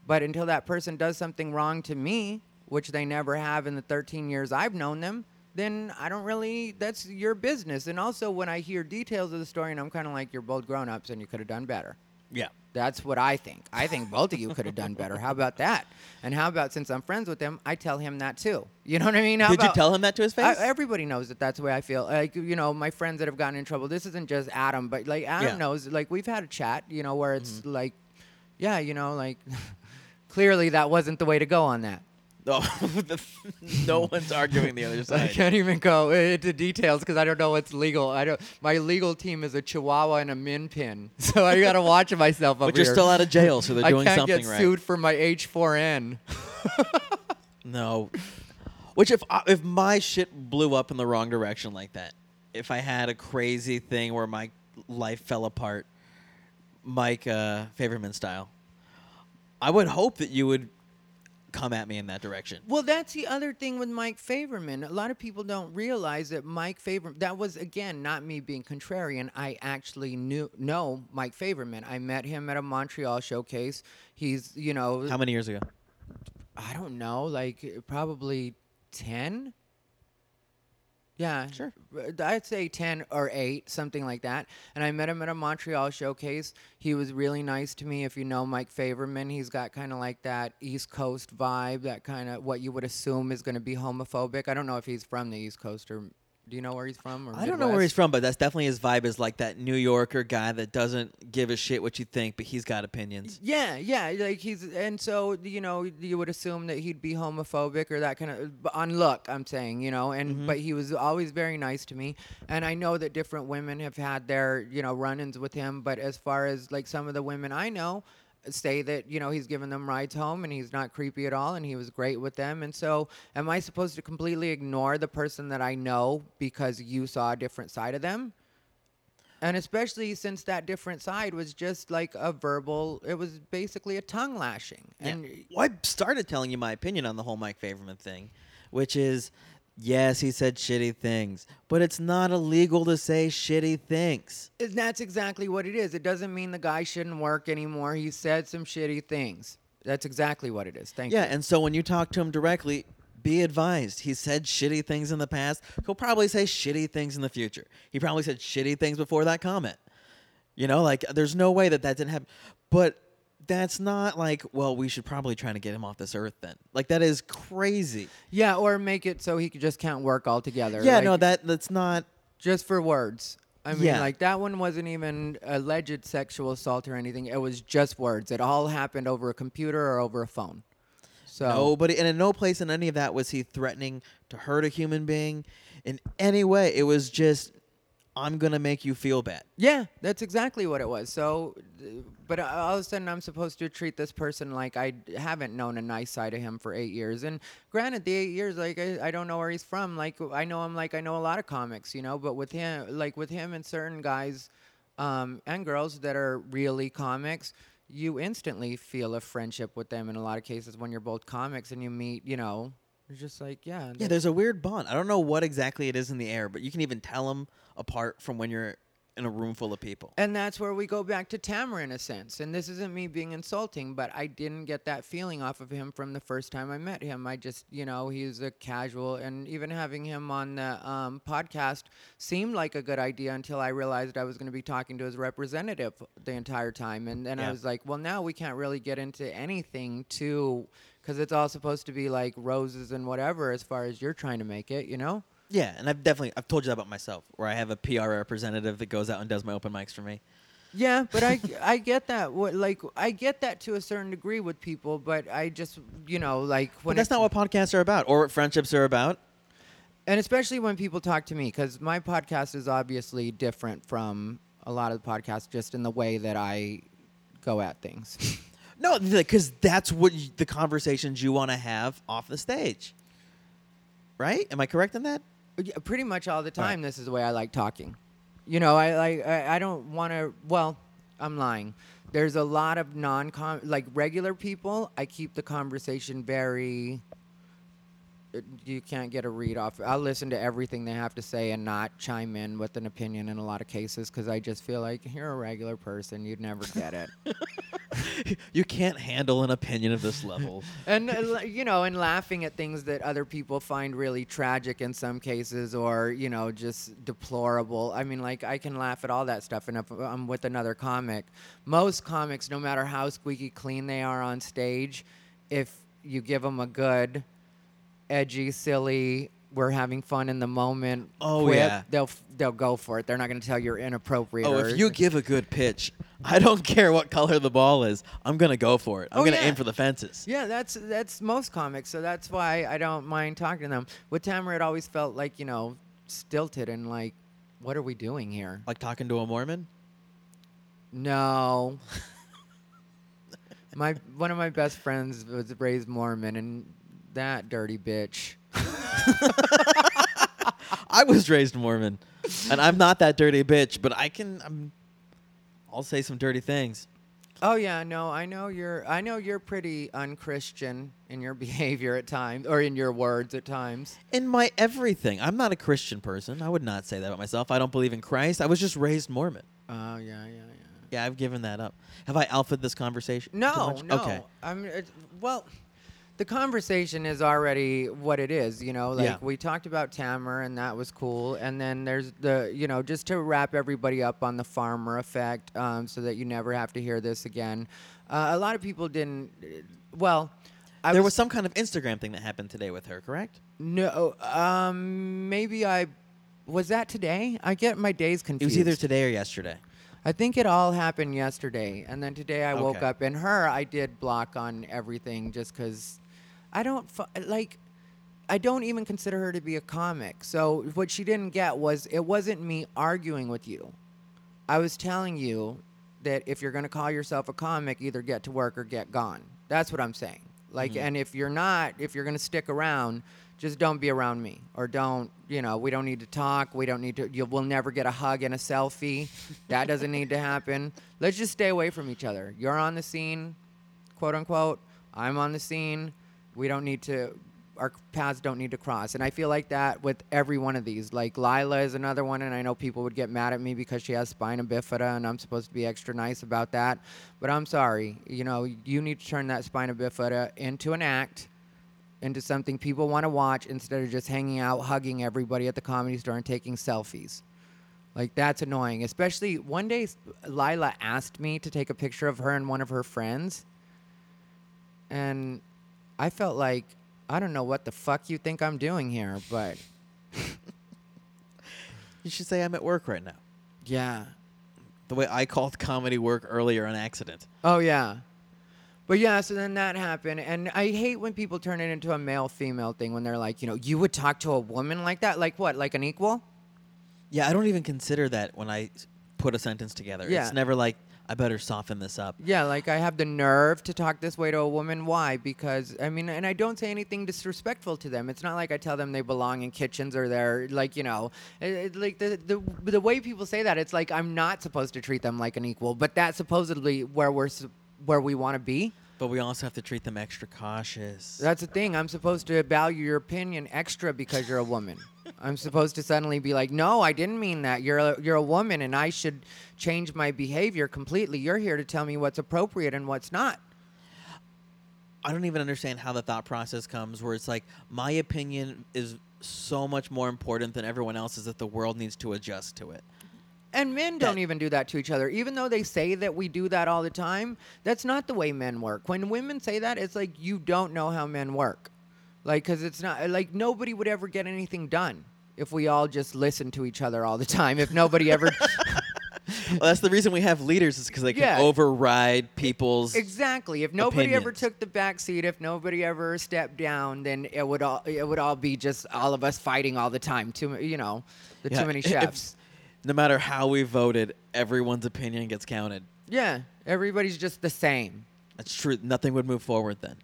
But until that person does something wrong to me, which they never have in the 13 years I've known them, then I don't really, that's your business. And also, when I hear details of the story, and I'm kind of like, you're both grown-ups and you could have done better. Yeah. That's what I think. I think both of you could have done better. How about that? And how about, since I'm friends with him, I tell him that too. You know what I mean? Did you tell him that to his face? Everybody knows that that's the way I feel. Like, you know, my friends that have gotten in trouble, this isn't just Adam, but like Adam knows, like, we've had a chat, you know, where it's like, yeah, you know, like, clearly that wasn't the way to go on that. No one's arguing the other side. I can't even go into details because I don't know what's legal. My legal team is a Chihuahua and a Min Pin, so I got to watch myself up here. But you're still out of jail, so they're doing something right. I can't get sued for my H4N. No. Which, if my shit blew up in the wrong direction like that, if I had a crazy thing where my life fell apart, Mike Faverman style, I would hope that you would come at me in that direction. Well, that's the other thing with Mike Faverman. A lot of people don't realize that Mike Faverman, that was, again, not me being contrarian. I actually know Mike Faverman. I met him at a Montreal showcase. He's, you know. How many years ago? I don't know. Like, probably 10? Yeah. Sure. I'd say 10 or 8, something like that. And I met him at a Montreal showcase. He was really nice to me. If you know Mike Faverman, he's got kind of like that East Coast vibe, that kind of what you would assume is going to be homophobic. I don't know if he's from the East Coast, or do you know where he's from? Or I don't know where he's from, but that's definitely his vibe, is like that New Yorker guy that doesn't give a shit what you think, but he's got opinions. Yeah. Like, and so, you know, you would assume that he'd be homophobic or that kind of, on look, I'm saying, you know, and but he was always very nice to me. And I know that different women have had their, you know, run-ins with him, but as far as like some of the women I know say that, you know, he's given them rides home and he's not creepy at all and he was great with them. And so am I supposed to completely ignore the person that I know because you saw a different side of them? And especially since that different side was just like it was basically a tongue lashing. Yeah. And well, I started telling you my opinion on the whole Mike Faverman thing, which is, yes, he said shitty things, but it's not illegal to say shitty things. And that's exactly what it is. It doesn't mean the guy shouldn't work anymore. He said some shitty things. That's exactly what it is. Thank you. Yeah, and so when you talk to him directly, be advised. He said shitty things in the past. He'll probably say shitty things in the future. He probably said shitty things before that comment. You know, like, there's no way that didn't happen. But that's not like, well, we should probably try to get him off this earth then. Like, that is crazy. Yeah, or make it so he could just count work altogether. Yeah, like, no, that's not... Just for words. I mean, yeah. Like, that one wasn't even alleged sexual assault or anything. It was just words. It all happened over a computer or over a phone. So nobody, and in no place in any of that was he threatening to hurt a human being in any way. It was just... I'm going to make you feel bad. Yeah, that's exactly what it was. So, but all of a sudden I'm supposed to treat this person like I haven't known a nice side of him for 8 years. And granted, the 8 years, like, I don't know where he's from. Like, I know him like I know a lot of comics, you know, but with him and certain guys and girls that are really comics, you instantly feel a friendship with them in a lot of cases when you're both comics and you meet, you know, you're just like, yeah. Yeah, there's a weird bond. I don't know what exactly it is in the air, but you can even tell them apart from when you're in a room full of people. And that's where we go back to Tamer in a sense. And this isn't me being insulting, but I didn't get that feeling off of him from the first time I met him. I just, you know, he's a casual. And even having him on the podcast seemed like a good idea until I realized I was going to be talking to his representative the entire time. And then I was like, well, now we can't really get into anything too... Because it's all supposed to be like roses and whatever as far as you're trying to make it, you know? Yeah, and I've told you that about myself, where I have a PR representative that goes out and does my open mics for me. Yeah, but I get that. Like, I get that to a certain degree with people, but I just, you know, like... When but that's not what podcasts are about or what friendships are about. And especially when people talk to me, because my podcast is obviously different from a lot of the podcasts just in the way that I go at things. No, because that's what the conversations you want to have off the stage, right? Am I correct in that? Yeah, pretty much all the time. All right. This is the way I like talking. You know, I don't want to. Well, I'm lying. There's a lot of regular people. I keep the conversation very. You can't get a read off. I'll listen to everything they have to say and not chime in with an opinion in a lot of cases because I just feel like you're a regular person. You'd never get it. You can't handle an opinion of this level. And, you know, and laughing at things that other people find really tragic in some cases or, you know, just deplorable. I mean, like, I can laugh at all that stuff. And if I'm with another comic, most comics, no matter how squeaky clean they are on stage, if you give them a good... edgy, silly, we're having fun in the moment. Oh, quip, yeah. They'll go for it. They're not going to tell you're inappropriate. Oh, if you give a good pitch, I don't care what color the ball is. I'm going to go for it. I'm going to aim for the fences. Yeah, that's most comics, so that's why I don't mind talking to them. With Tamer, it always felt like, you know, stilted and like, what are we doing here? Like talking to a Mormon? No. One of my best friends was raised Mormon, and that dirty bitch. I was raised Mormon, and I'm not that dirty bitch, but I'll say some dirty things. Oh yeah, no, I know you're pretty unchristian in your behavior at times, or in your words at times. In my everything, I'm not a Christian person. I would not say that about myself. I don't believe in Christ. I was just raised Mormon. Oh yeah. Yeah, I've given that up. Have I alpha'd this conversation? No. Okay. The conversation is already what it is, you know, like we talked about Tamer and that was cool. And then there's the, you know, just to wrap everybody up on the farmer effect so that you never have to hear this again. A lot of people didn't. Well, there was some kind of Instagram thing that happened today with her, correct? No, maybe was that today? I get my days confused. It was either today or yesterday. I think it all happened yesterday. And then today I woke up and I did block on everything just because. I don't I don't even consider her to be a comic. So what she didn't get was it wasn't me arguing with you. I was telling you that if you're going to call yourself a comic, either get to work or get gone. That's what I'm saying. Like, and if you're going to stick around, just don't be around me or don't, you know, we don't need to talk. We don't need to, we'll never get a hug and a selfie. That doesn't need to happen. Let's just stay away from each other. You're on the scene, quote unquote. I'm on the scene. We don't need to, our paths don't need to cross. And I feel like that with every one of these. Like Lila is another one, and I know people would get mad at me because she has spina bifida, and I'm supposed to be extra nice about that. But I'm sorry. You know, you need to turn that spina bifida into an act, into something people want to watch instead of just hanging out, hugging everybody at the Comedy Store and taking selfies. Like, that's annoying. Especially one day Lila asked me to take a picture of her and one of her friends. And I felt like, I don't know what the fuck you think I'm doing here, but... You should say I'm at work right now. Yeah. The way I called comedy work earlier on accident. Oh, yeah. But yeah, so then that happened. And I hate when people turn it into a male-female thing when they're like, you know, you would talk to a woman like that? Like what? Like an equal? Yeah, I don't even consider that when I put a sentence together. Yeah. It's never like, I better soften this up. Yeah, like I have the nerve to talk this way to a woman. Why? Because, I mean, and I don't say anything disrespectful to them. It's not like I tell them they belong in kitchens or they're like, you know, like the way people say that, it's like I'm not supposed to treat them like an equal. But that's supposedly where we're where we want to be. But we also have to treat them extra cautious. That's the thing. I'm supposed to value your opinion extra because you're a woman. I'm supposed to suddenly be like, no, I didn't mean that. You're a woman, and I should change my behavior completely. You're here to tell me what's appropriate and what's not. I don't even understand how the thought process comes where it's like, my opinion is so much more important than everyone else's that the world needs to adjust to it. And men don't even do that to each other. Even though they say that we do that all the time, that's not the way men work. When women say that, it's like you don't know how men work. Like, because it's not, like, nobody would ever get anything done if we all just listen to each other all the time. If nobody ever... Well, that's the reason we have leaders is because they can override people's Exactly. If nobody opinions. Ever took the back seat, if nobody ever stepped down, then it would all be just all of us fighting all the time. Too many chefs. No matter how we voted, everyone's opinion gets counted. Yeah, everybody's just the same. That's true. Nothing would move forward then.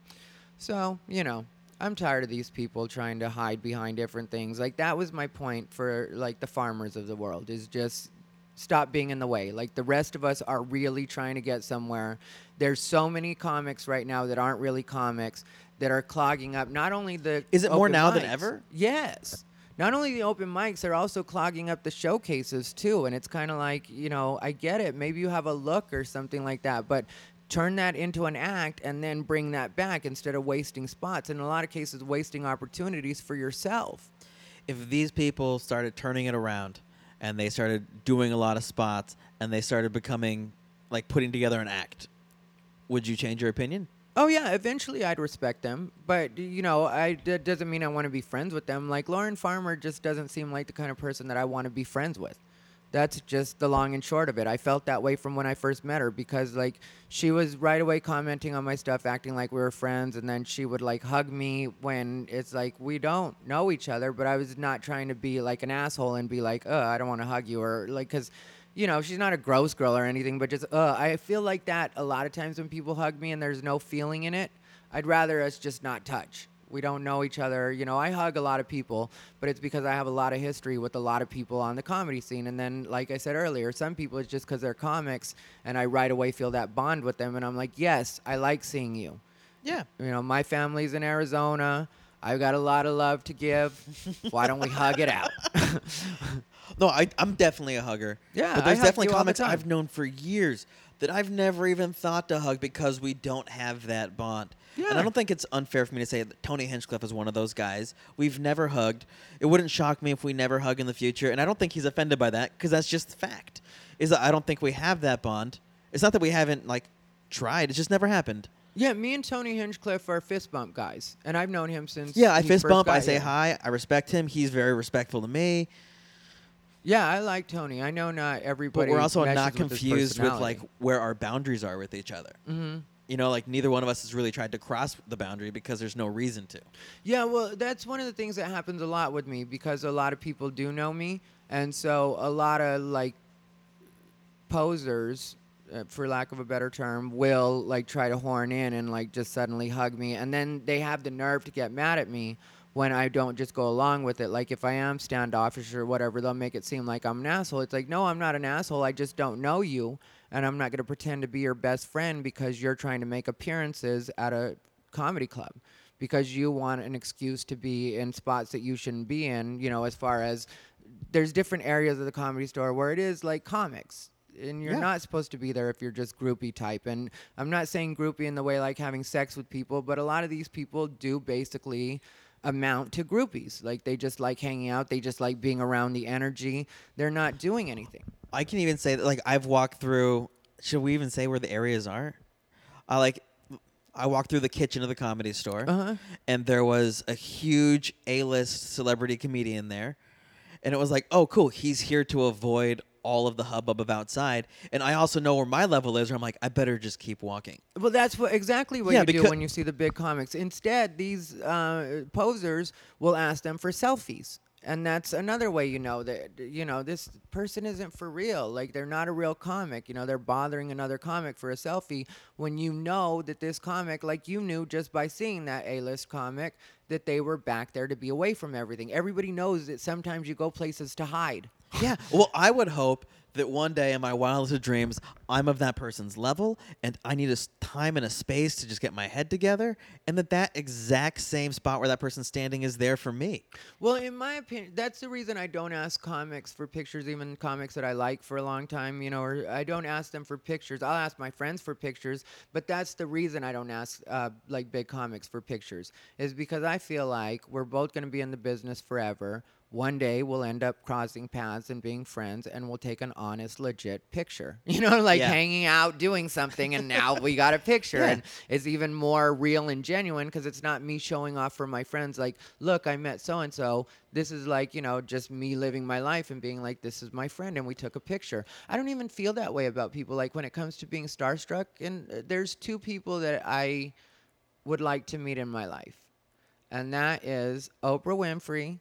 So, you know, I'm tired of these people trying to hide behind different things. Like, that was my point for, like, the farmers of the world is just stop being in the way. Like, the rest of us are really trying to get somewhere. There's so many comics right now that aren't really comics that are clogging up not only the Is it more now than ever? Yes. Not only the open mics, they're also clogging up the showcases, too. And it's kind of like, you know, I get it. Maybe you have a look or something like that. But turn that into an act and then bring that back instead of wasting spots. In a lot of cases, wasting opportunities for yourself. If these people started turning it around and they started doing a lot of spots and they started becoming, like, putting together an act, would you change your opinion? Oh, yeah. Eventually, I'd respect them. But, you know, that doesn't mean I want to be friends with them. Like, Lauren Farmer just doesn't seem like the kind of person that I want to be friends with. That's just the long and short of it. I felt that way from when I first met her because, like, she was right away commenting on my stuff, acting like we were friends. And then she would, like, hug me when it's like we don't know each other. But I was not trying to be, like, an asshole and be like, oh, I don't want to hug you or, like, because... You know, she's not a gross girl or anything, but just, I feel like that a lot of times when people hug me and there's no feeling in it, I'd rather us just not touch. We don't know each other. You know, I hug a lot of people, but it's because I have a lot of history with a lot of people on the comedy scene. And then, like I said earlier, some people it's just because they're comics and I right away feel that bond with them. And I'm like, yes, I like seeing you. Yeah. You know, my family's in Arizona. I've got a lot of love to give. Why don't we hug it out? No, I'm definitely a hugger. Yeah, but there's definitely comics I've known for years that I've never even thought to hug because we don't have that bond. Yeah. And I don't think it's unfair for me to say that Tony Hinchcliffe is one of those guys. We've never hugged. It wouldn't shock me if we never hug in the future. And I don't think he's offended by that because that's just the fact. Is that I don't think we have that bond. It's not that we haven't like tried. It's just never happened. Yeah, me and Tony Hinchcliffe are fist bump guys. And I've known him since I fist bump. I say hi. I respect him. He's very respectful to me. Yeah, I like Tony. I know not everybody. But we're also not confused with like where our boundaries are with each other. Mm-hmm. You know, like neither one of us has really tried to cross the boundary because there's no reason to. Yeah, well, that's one of the things that happens a lot with me because a lot of people do know me. And so a lot of like posers, for lack of a better term, will like try to horn in and like just suddenly hug me. And then they have the nerve to get mad at me when I don't just go along with it. Like, if I am standoffish or whatever, they'll make it seem like I'm an asshole. It's like, no, I'm not an asshole. I just don't know you, and I'm not going to pretend to be your best friend because you're trying to make appearances at a comedy club because you want an excuse to be in spots that you shouldn't be in, you know, as far as there's different areas of the Comedy Store where it is like comics. And you're not supposed to be there if you're just groupie type. And I'm not saying groupie in the way like having sex with people, but a lot of these people do basically... amount to groupies. Like, they just like hanging out. They just like being around the energy. They're not doing anything. I can even say that, like, I've walked through. Should we even say where the areas are? I walked through the kitchen of the Comedy Store, and there was a huge A-list celebrity comedian there. And it was like, oh, cool, he's here to avoid all of the hubbub of outside. And I also know where my level is, where I'm like, I better just keep walking. Well, that's exactly what you do when you see the big comics. Instead, these posers will ask them for selfies. And that's another way you know that, you know, this person isn't for real. Like, they're not a real comic. You know, they're bothering another comic for a selfie when you know that this comic, like you knew just by seeing that A-list comic, that they were back there to be away from everything. Everybody knows that sometimes you go places to hide. Yeah. Well, I would hope that one day in my wildest dreams, I'm of that person's level, and I need a time and a space to just get my head together, and that exact same spot where that person's standing is there for me. Well, in my opinion, that's the reason I don't ask comics for pictures, even comics that I like for a long time, you know, or I don't ask them for pictures. I'll ask my friends for pictures, but that's the reason I don't ask, like, big comics for pictures, is because I feel like we're both going to be in the business forever. One day we'll end up crossing paths and being friends, and we'll take an honest, legit picture. You know, like hanging out, doing something, and now we got a picture. Yeah. And it's even more real and genuine because it's not me showing off for my friends like, look, I met so-and-so. This is like, you know, just me living my life and being like, this is my friend, and we took a picture. I don't even feel that way about people. Like, when it comes to being starstruck, and there's two people that I would like to meet in my life, and that is Oprah Winfrey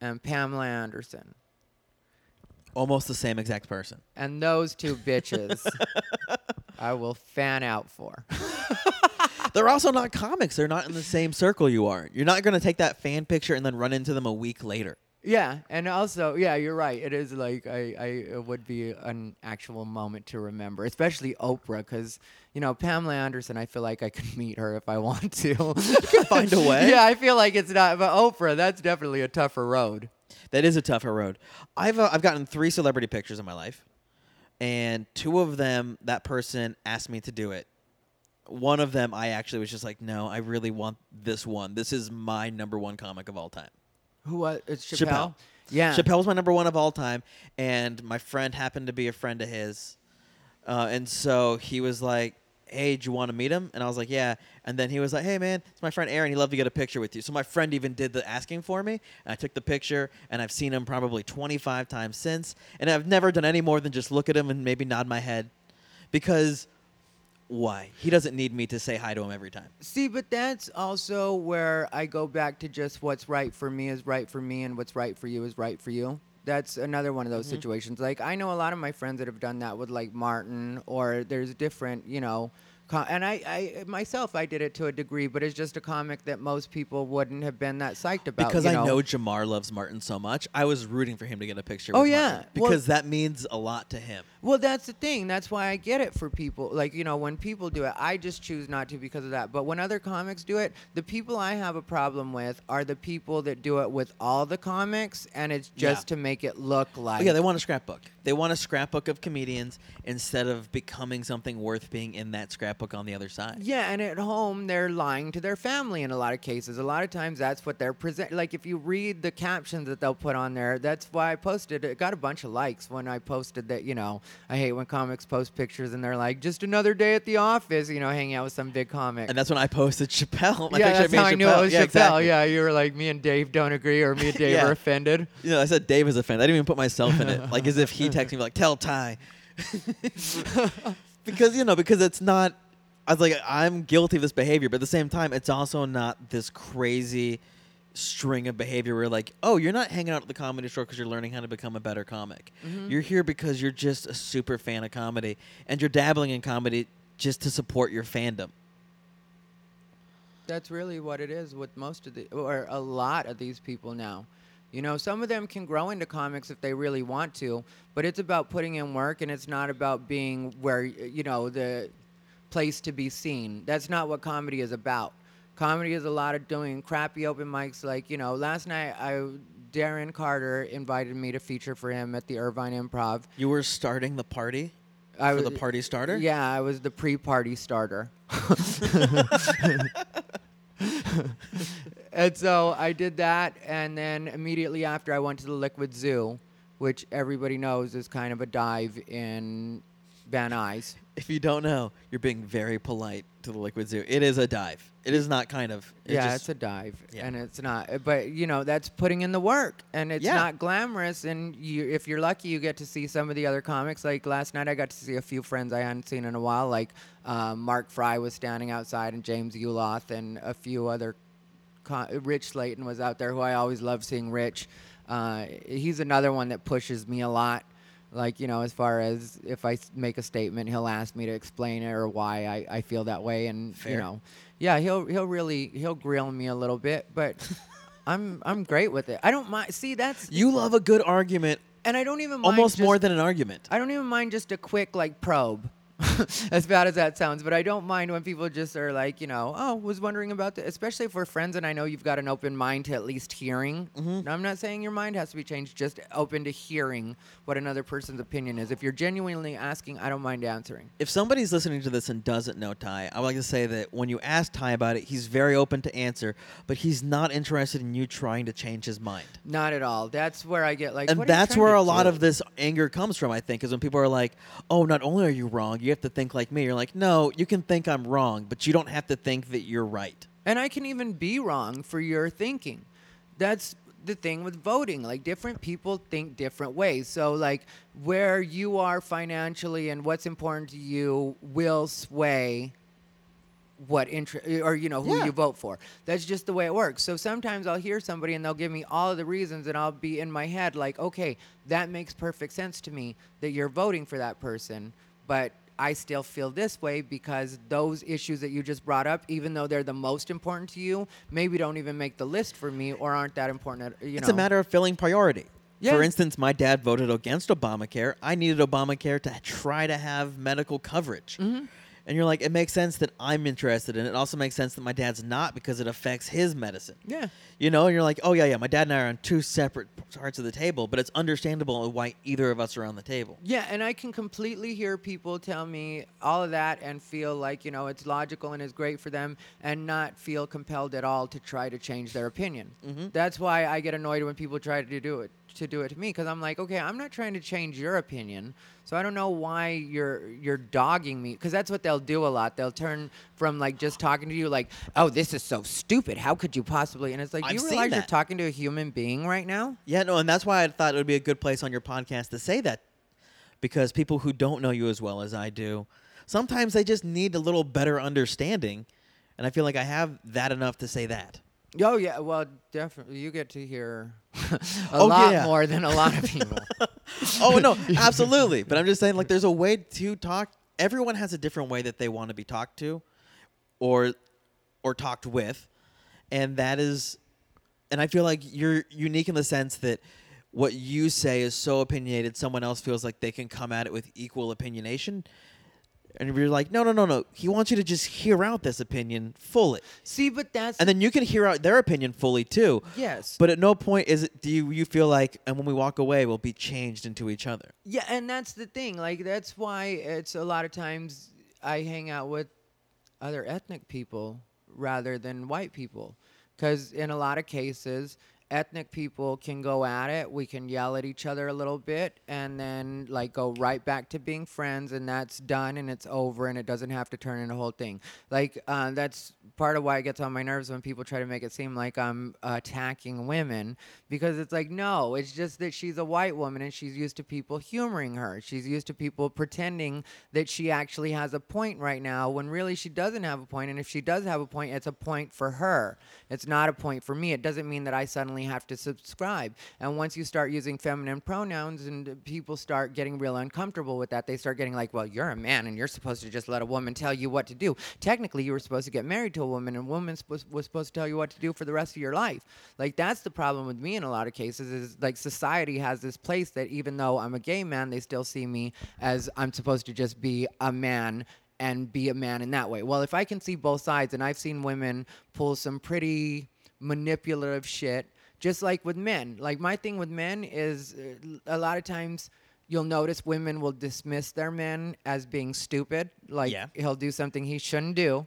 and Pamela Anderson. Almost the same exact person. And those two bitches I will fan out for. They're also not comics. They're not in the same circle you are. You're not going to take that fan picture and then run into them a week later. Yeah, and also, yeah, you're right. It is like, it would be an actual moment to remember, especially Oprah, because, you know, Pamela Anderson, I feel like I could meet her if I want to. You could find a way. Yeah, I feel like it's not, but Oprah, that's definitely a tougher road. That is a tougher road. I've gotten 3 celebrity pictures in my life, and 2 of them, that person asked me to do it. One of them, I actually was just like, no, I really want this one. This is my number 1 comic of all time. Who was it? Chappelle? Yeah. Chappelle was my number 1 of all time, and my friend happened to be a friend of his. And so he was like, hey, do you want to meet him? And I was like, yeah. And then he was like, hey, man, it's my friend Aaron. He'd love to get a picture with you. So my friend even did the asking for me, and I took the picture, and I've seen him probably 25 times since, and I've never done any more than just look at him and maybe nod my head, because why? He doesn't need me to say hi to him every time. See, but that's also where I go back to just what's right for me is right for me, and what's right for you is right for you. That's another one of those situations. Like, I know a lot of my friends that have done that with, like, Martin, or there's different, you know, and I myself, I did it to a degree, but it's just a comic that most people wouldn't have been that psyched about. Because I know Jamar loves Martin so much, I was rooting for him to get a picture with Martin. Because that means a lot to him. Well, that's the thing. That's why I get it for people. Like, you know, when people do it, I just choose not to because of that. But when other comics do it, the people I have a problem with are the people that do it with all the comics, and it's just to make it look like... Oh, yeah, they want a scrapbook. They want a scrapbook of comedians instead of becoming something worth being in that scrapbook on the other side. Yeah, and at home, they're lying to their family in a lot of cases. A lot of times, that's what they're presenting. Like, if you read the captions that they'll put on there, that's why I posted it. It got a bunch of likes when I posted that, you know... I hate when comics post pictures and they're like, just another day at the office, you know, hanging out with some big comic. And that's when I posted Chappelle. That's how I knew it was Chappelle. Exactly. Yeah, you were like, me and Dave don't agree, or me and Dave are offended. You know, I said Dave is offended. I didn't even put myself in it. Like, as if he texted me like, tell Ty. because it's not, I was like, I'm guilty of this behavior. But at the same time, it's also not this crazy string of behavior where, like, oh, you're not hanging out at the Comedy Store because you're learning how to become a better comic. You're here because you're just a super fan of comedy, and you're dabbling in comedy just to support your fandom. That's really what it is with most of the, or a lot of these people now. You know, some of them can grow into comics if they really want to, but it's about putting in work, and it's not about being where, you know, the place to be seen. That's not what comedy is about. Comedy is a lot of doing crappy open mics. Like, you know, last night, Darren Carter invited me to feature for him at the Irvine Improv. You were starting the party? For the party starter? Yeah, I was the pre-party starter. And so I did that, and then immediately after I went to the Liquid Zoo, which everybody knows is kind of a dive in Van Nuys. If you don't know, you're being very polite to the Liquid Zoo. It is a dive. It is not kind of. It's a dive, and it's not. But, you know, that's putting in the work, and it's not glamorous. And you, if you're lucky, you get to see some of the other comics. Like last night, I got to see a few friends I hadn't seen in a while. Like Mark Fry was standing outside, and James Uloth, and a few other. Rich Slayton was out there, who I always love seeing. Rich, he's another one that pushes me a lot. Like, you know, as far as if I make a statement, he'll ask me to explain it or why I feel that way, and you know, he'll grill me a little bit, but I'm great with it. I don't mind. See, that's you love a good argument, and I don't even mind almost more than an argument. I don't even mind just a quick like probe. As bad as that sounds, but I don't mind when people just are like, you know, oh, was wondering about that, especially if we're friends and I know you've got an open mind to at least hearing. Mm-hmm. Now, I'm not saying your mind has to be changed, just open to hearing what another person's opinion is. If you're genuinely asking, I don't mind answering. If somebody's listening to this and doesn't know Ty, I would like to say that when you ask Ty about it, he's very open to answer, but he's not interested in you trying to change his mind. Not at all. That's where I get like, and that's where a lot of this anger comes from, I think, is when people are like, oh, not only are you wrong, you have to think like me. You're like, no, you can think I'm wrong, but you don't have to think that you're right. And I can even be wrong for your thinking. That's the thing with voting. Like, different people think different ways. So, like, where you are financially and what's important to you will sway what interest, or, you know, who you vote for. That's just the way it works. So sometimes I'll hear somebody and they'll give me all of the reasons, and I'll be in my head like, okay, that makes perfect sense to me that you're voting for that person, but I still feel this way because those issues that you just brought up, even though they're the most important to you, maybe don't even make the list for me or aren't that important. It's a matter of filling priority. Yeah. For instance, my dad voted against Obamacare. I needed Obamacare to try to have medical coverage. Mm-hmm. And you're like, it makes sense that I'm interested in it. It also makes sense that my dad's not because it affects his medicine. Yeah. You know, and you're like, oh, yeah, my dad and I are on two separate parts of the table, but it's understandable why either of us are on the table. Yeah, and I can completely hear people tell me all of that and feel like, you know, it's logical and it's great for them and not feel compelled at all to try to change their opinion. Mm-hmm. That's why I get annoyed when people try to do it to me, because I'm like, okay, I'm not trying to change your opinion, so I don't know why you're dogging me, because that's what they'll do a lot. They'll turn from like just talking to you like, oh, this is so stupid, how could you possibly, and it's like, do you realize you're talking to a human being right now? Yeah, no, and that's why I thought it would be a good place on your podcast to say that, because people who don't know you as well as I do, sometimes they just need a little better understanding, and I feel like I have that enough to say that. Oh, yeah, well, definitely. You get to hear a lot more than a lot of people. Oh, no, absolutely. But I'm just saying, like, there's a way to talk. Everyone has a different way that they want to be talked to or talked with. And that is, and I feel like you're unique in the sense that what you say is so opinionated, someone else feels like they can come at it with equal opinionation. And you're like, no. He wants you to just hear out this opinion fully. See, but that's... And then you can hear out their opinion fully, too. Yes. But at no point is it, do you feel like, and when we walk away, we'll be changed into each other. Yeah, and that's the thing. Like, that's why it's a lot of times I hang out with other ethnic people rather than white people. Because in a lot of cases... ethnic people can go at it. We can yell at each other a little bit and then like go right back to being friends, and that's done and it's over, and it doesn't have to turn into a whole thing. Like that's part of why it gets on my nerves when people try to make it seem like I'm attacking women, because it's like, no, it's just that she's a white woman and she's used to people humoring her. She's used to people pretending that she actually has a point right now when really she doesn't have a point. And if she does have a point, it's a point for her. It's not a point for me. It doesn't mean that I suddenly have to subscribe. And once you start using feminine pronouns, and people start getting real uncomfortable with that, they start getting like, well, you're a man and you're supposed to just let a woman tell you what to do. Technically, you were supposed to get married to a woman, and a woman was supposed to tell you what to do for the rest of your life. Like, that's the problem with me in a lot of cases, is like society has this place that even though I'm a gay man, they still see me as I'm supposed to just be a man and be a man in that way. Well, if I can see both sides, and I've seen women pull some pretty manipulative shit. Just like with men. Like, my thing with men is a lot of times you'll notice women will dismiss their men as being stupid. Like, he'll do something he shouldn't do.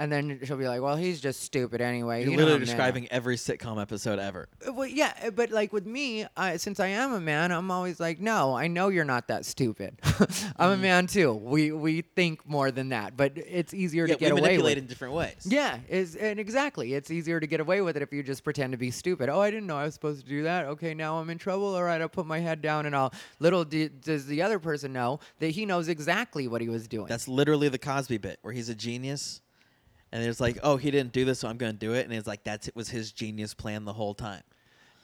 And then she'll be like, well, he's just stupid anyway. You're literally describing every sitcom episode ever. Well, yeah, but like with me, since I am a man, I'm always like, no, I know you're not that stupid. I'm a man too. We think more than that, but it's easier to get away with. Yeah, we manipulate in different ways. Yeah, and exactly. It's easier to get away with it if you just pretend to be stupid. Oh, I didn't know I was supposed to do that. Okay, now I'm in trouble. All right, I'll put my head down and I'll... Little does the other person know that he knows exactly what he was doing. That's literally the Cosby bit where he's a genius. And there's like, oh, he didn't do this, so I'm going to do it. And it's like, it was his genius plan the whole time.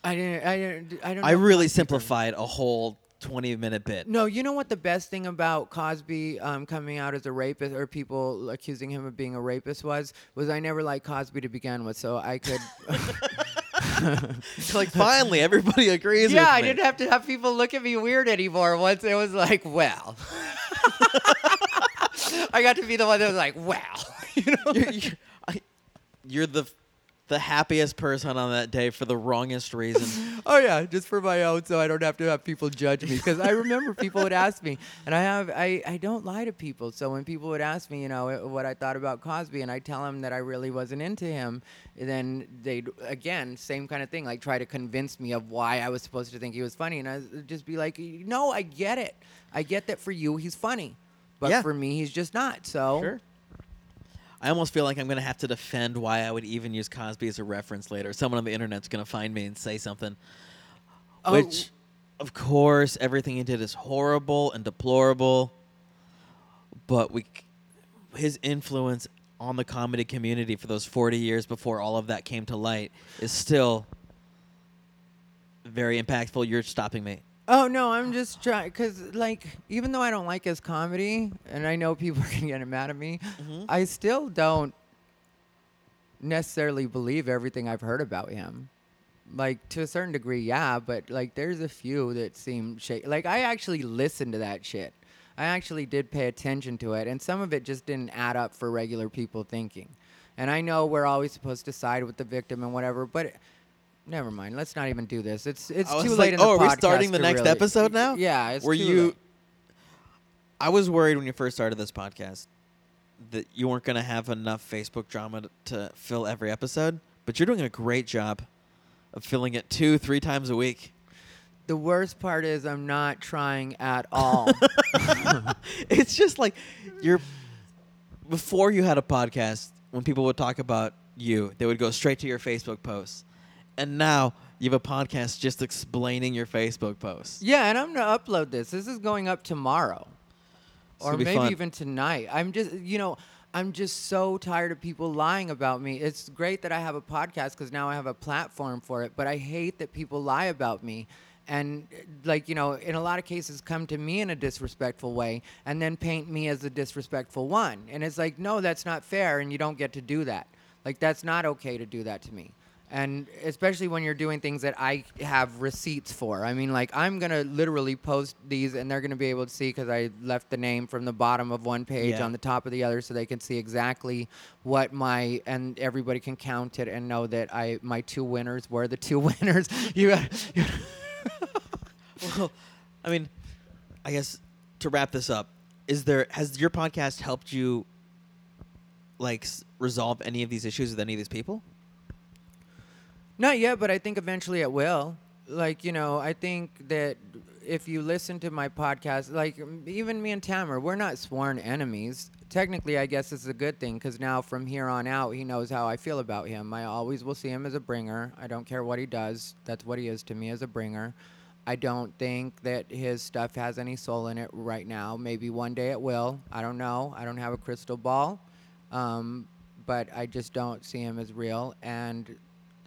I really simplified a whole 20-minute bit. No, you know what the best thing about Cosby coming out as a rapist, or people accusing him of being a rapist was I never liked Cosby to begin with, so I could... Like, finally, everybody agrees with me. Yeah, I didn't have to have people look at me weird anymore once it was like, well... I got to be the one that was like, wow. You know? You're the happiest person on that day for the wrongest reason. Oh, yeah, just for my own, so I don't have to have people judge me. Because I remember people would ask me, and I don't lie to people. So when people would ask me, you know, what I thought about Cosby, and I tell them that I really wasn't into him, then they'd, again, same kind of thing, like try to convince me of why I was supposed to think he was funny. And I'd just be like, no, I get it. I get that for you, he's funny. But for me, he's just not, so... Sure. I almost feel like I'm going to have to defend why I would even use Cosby as a reference later. Someone on the internet's going to find me and say something. Oh. Which, of course, everything he did is horrible and deplorable. But his influence on the comedy community for those 40 years before all of that came to light is still very impactful. You're stopping me. Oh, no, I'm just trying, because, like, even though I don't like his comedy, and I know people are going to get mad at me, I still don't necessarily believe everything I've heard about him. Like, to a certain degree, yeah, but, like, there's a few that seem shaky. Like, I actually listened to that shit. I actually did pay attention to it, and some of it just didn't add up for regular people thinking. And I know we're always supposed to side with the victim and whatever, but... Never mind. Let's not even do this. It's too late in the podcast. Oh, are we starting the next episode now? Yeah. It's too late. I was worried when you first started this podcast that you weren't going to have enough Facebook drama to fill every episode, but you're doing a great job of filling it 2-3 times a week. The worst part is I'm not trying at all. It's just like before you had a podcast, when people would talk about you, they would go straight to your Facebook posts. And now you have a podcast just explaining your Facebook posts. Yeah, and I'm going to upload this. This is going up tomorrow. Or maybe even tonight. I'm just so tired of people lying about me. It's great that I have a podcast because now I have a platform for it. But I hate that people lie about me. And, like, you know, in a lot of cases come to me in a disrespectful way and then paint me as a disrespectful one. And it's like, no, that's not fair, and you don't get to do that. Like, that's not okay to do that to me. And especially when you're doing things that I have receipts for. I mean, like, I'm going to literally post these, and they're going to be able to see because I left the name from the bottom of one page on the top of the other so they can see exactly what my – and everybody can count it and know that my two winners were the two winners. Well, I mean, I guess to wrap this up, has your podcast helped you, like, resolve any of these issues with any of these people? Not yet, but I think eventually it will. Like, you know, I think that if you listen to my podcast, like, even me and Tamer, we're not sworn enemies. Technically, I guess it's a good thing because now from here on out, he knows how I feel about him. I always will see him as a bringer. I don't care what he does. That's what he is to me, as a bringer. I don't think that his stuff has any soul in it right now. Maybe one day it will. I don't know. I don't have a crystal ball. But I just don't see him as real. And...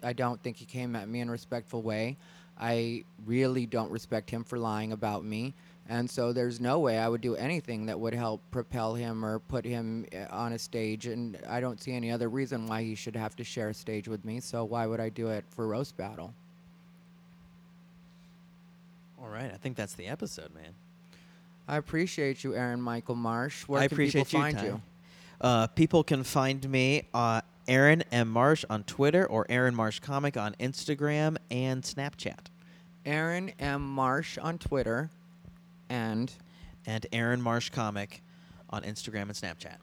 I don't think he came at me in a respectful way. I really don't respect him for lying about me. And so there's no way I would do anything that would help propel him or put him on a stage. And I don't see any other reason why he should have to share a stage with me. So why would I do it for Roast Battle? All right. I think that's the episode, man. I appreciate you, Aaron Michael Marsh. Where can people find you? People can find me Aaron M. Marsh on Twitter or Aaron Marsh Comic on Instagram and Snapchat. Aaron M. Marsh on Twitter and Aaron Marsh Comic on Instagram and Snapchat.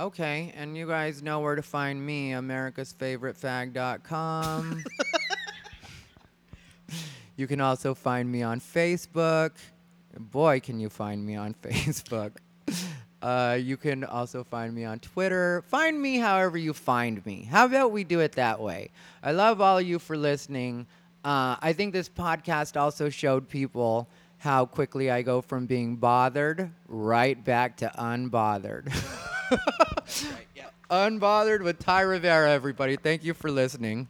Okay, and you guys know where to find me, americasfavoritefag.com. You can also find me on Facebook. Boy, can you find me on Facebook. You can also find me on Twitter. Find me however you find me. How about we do it that way? I love all of you for listening. I think this podcast also showed people how quickly I go from being bothered right back to unbothered. Right, yeah. Unbothered with Ty Rivera, everybody. Thank you for listening.